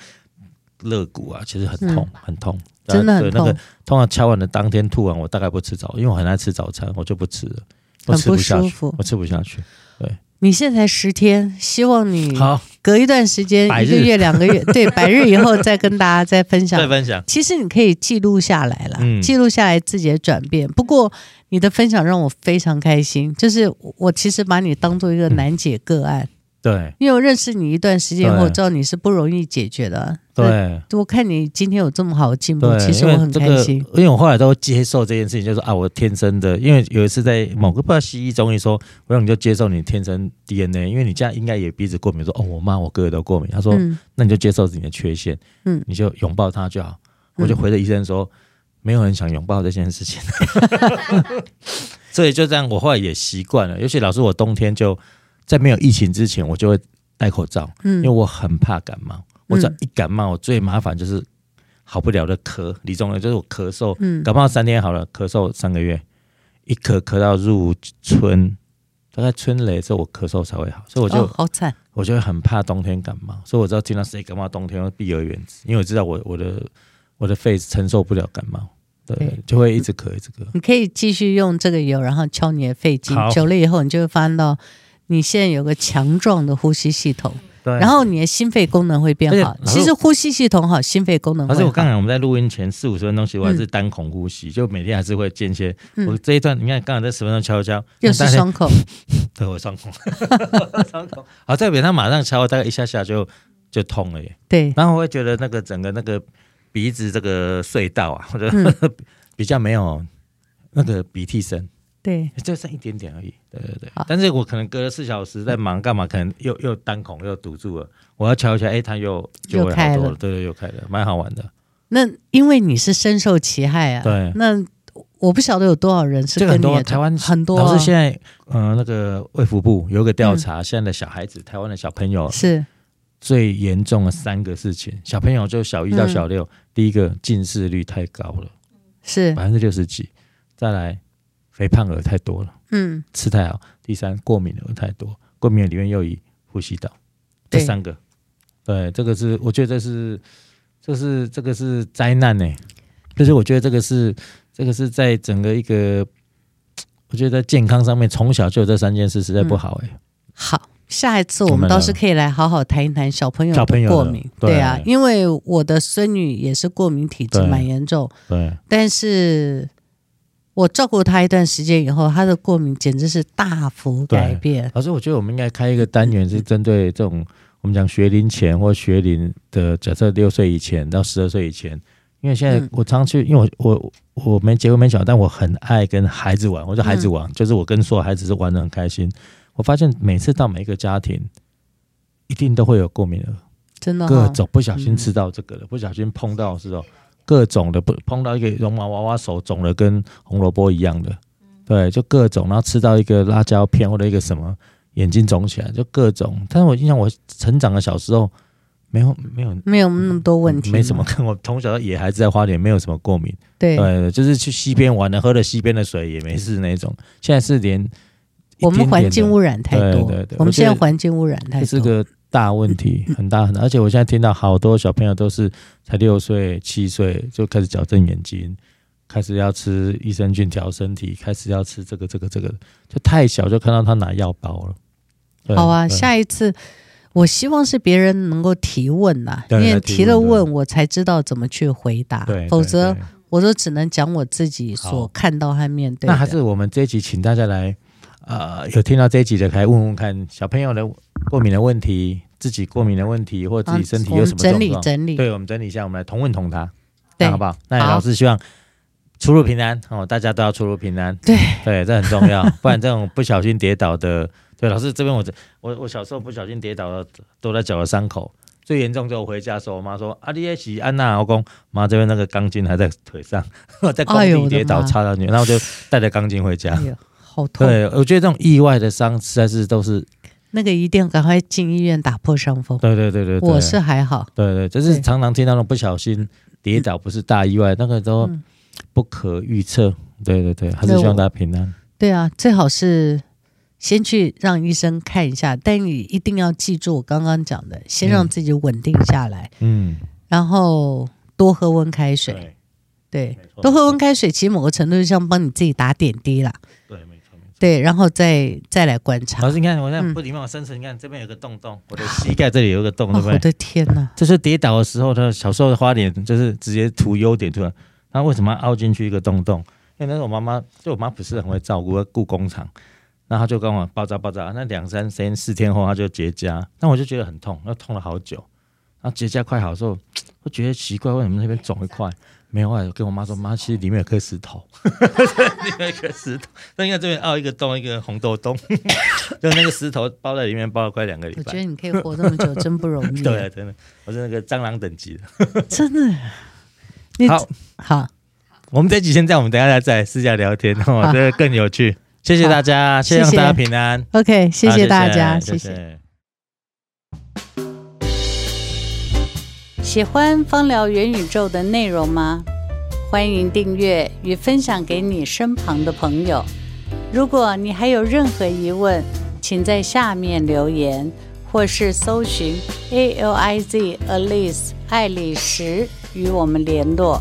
肋骨啊，其实很痛、嗯、很痛，真的很痛。那个通常敲完的当天吐完，我大概不吃早，因为我很爱吃早餐，我就不吃了，我吃不下去，我吃不下去，对。你现在十天，希望你隔一段时间，一个月、两个月，对，百日以后再跟大家再分享。再分享，其实你可以记录下来了，嗯、记录下来自己的转变。不过你的分享让我非常开心，就是我其实把你当做一个难解个案，嗯、对，因为我认识你一段时间以后，我知道你是不容易解决的。对，我看你今天有这么好的进步，其实我很开心、這個。因为我后来都接受这件事情，就是啊，我天生的。因为有一次在某个不知道西医中医说，我让你就接受你天生 D N A， 因为你家应该也鼻子过敏，说哦，我妈我哥也都过敏。他说，嗯、那你就接受你的缺陷，嗯，你就拥抱它就好。我就回了医生说，嗯、没有人想拥抱这件事情，所以就这样，我后来也习惯了。尤其老师，我冬天就在没有疫情之前，我就会戴口罩，嗯、因为我很怕感冒。我只要一感冒，我最麻烦就是好不了的咳，李宗仁就是我咳嗽，嗯、感冒三天好了，咳嗽三个月，一咳咳到入春，大概春雷之后我咳嗽才会好，所以我就、哦、好惨，我就很怕冬天感冒，所以我知道听到谁感冒冬天会避而远之，因为我知道 我, 我的我的肺承受不了感冒，对，对就会一直咳一直咳。你可以继续用这个油，然后敲你的肺经，久了以后你就会发现到你现在有个强壮的呼吸系统。然后你的心肺功能会变好，其实呼吸系统好，心肺功能会好。可是我刚才我们在录音前四五十分钟，其实我还是单孔呼吸，嗯、就每天还是会间歇。嗯、我这一段你看，刚才在十分钟敲一敲，又是双孔，对，我双孔，双孔。好，这边他马上敲，大概一下下就就痛了耶。对，然后我会觉得那个整个那个鼻子这个隧道啊，我觉得、嗯、比较没有那个鼻涕声。对，就剩一点点而已。对对对，但是我可能隔了四小时在忙干嘛，可能又又单孔又堵住了，我要敲一下，哎，它又就会好多了，对对，又开了，蛮好玩的。那因为你是深受其害啊，对，那我不晓得有多少人是跟你很多台湾很多，老师现在呃那个卫福部有一个调查，现在的小孩子，台湾的小朋友是最严重的三个事情，小朋友就小一到小六，第一个近视率太高了，是百分之六十几，再来。肥胖儿太多了，嗯，吃太好。第三，过敏儿太多，过敏儿里面又以呼吸道，这三个，对，这个是我觉得这是，这是这个是灾难呢、欸。就是我觉得这个是，这个是在整个一个，我觉得在健康上面从小就有这三件事，实在不好哎、欸嗯。好，下一次我们倒是可以来好好谈一谈小朋友的过敏，对啊，對因为我的孙女也是过敏体质蛮严重，对，但是。我照顾他一段时间以后，他的过敏简直是大幅改变。老师，我觉得我们应该开一个单元，是针对这种我们讲学龄前或学龄的，假设六岁以前到十二岁以前，因为现在我常去，因为我我我没结婚没小孩，但我很爱跟孩子玩，我就孩子玩，嗯、就是我跟所有孩子是玩得很开心。我发现每次到每一个家庭，一定都会有过敏儿，真的、哦，各种不小心吃到这个了，嗯、不小心碰到是哦。各种的，碰到一个绒毛娃娃手肿的跟红萝卜一样的，对，就各种，然后吃到一个辣椒片或者一个什么，眼睛肿起来，就各种。但是我印象我成长的小时候没有没有没有那么多问题，没什么。我从小到野孩子在花莲没有什么过敏， 对, 对，就是去溪边玩的，喝了溪边的水也没事那种。现在是连我们环境污染太多，对对对，我们现在环境污染太多，这是个大问题，很大很大。而且我现在听到好多小朋友都是才六岁、七岁就开始矫正眼睛，开始要吃益生菌调身体，开始要吃这个这个这个，就太小就看到他拿药包了。好啊，下一次我希望是别人能够提问啦，因为提了问我才知道怎么去回答，否则我都只能讲我自己所看到和面对的。那还是我们这一集请大家来。呃，有听到这一集的可以问问看小朋友的过敏的问题，自己过敏的问题，或者自己身体有什么状况，啊，整理整理，对，我们整理一下，我们来同问同答，对，好不好？那老师希望出入平安，哦，大家都要出入平安，对对，这很重要，不然这种不小心跌倒的，对，老师这边我我我小时候不小心跌倒的都在脚的伤口，最严重就我回家的时候，我妈说啊，你也是安娜，我说妈这边那个钢筋还在腿上，在工地跌倒插到你，哎，然后我就带着钢筋回家。哎好痛，对，我觉得这种意外的伤实在是都是那个一定要赶快进医院打破伤风。对对对 对, 对，我是还好。对对，就是常常听到那种不小心跌倒，不是大意外，那个都不可预测。对对对，还是希望大家平安。对啊，最好是先去让医生看一下，但你一定要记住我刚刚讲的，先让自己稳定下来。嗯，然后多喝温开水。对，对多喝温开水，其实某个程度就像帮你自己打点滴啦。对。对，然后再再来观察。老师，你看我那不礼貌，我伸手，你看这边有个洞洞，我的膝盖这里有个洞，对不对？我的天哪！这是跌倒的时候，他小时候的花脸就是直接图优点出来。那为什么要凹进去一个洞洞？因为那时候我妈妈，就我妈不是很会照顾，顾工厂，那她就跟我爆炸爆炸。那两三天、四天后，她就结痂，那我就觉得很痛，那痛了好久。然后结痂快好的时候，我觉得奇怪，为什么那边肿一块？没有，我跟我妈说，妈，其实里面有颗石头，里面有颗石头，那应该这边凹一个洞，一个红豆洞，就那个石头包在里面，包了快两个礼拜。我觉得你可以活这么久，真不容易。对，真的，我是那个蟑螂等级的。真的。好好，我们这集先这样，我们等一下再私下聊天，哦，这个更有趣。谢谢大家，希望大家平安。OK， 谢谢大家，谢谢。喜欢芳疗元宇宙的内容吗？欢迎订阅与分享给你身旁的朋友。如果你还有任何疑问，请在下面留言，或是搜寻 A L I Z Alice 爱丽丝与我们联络。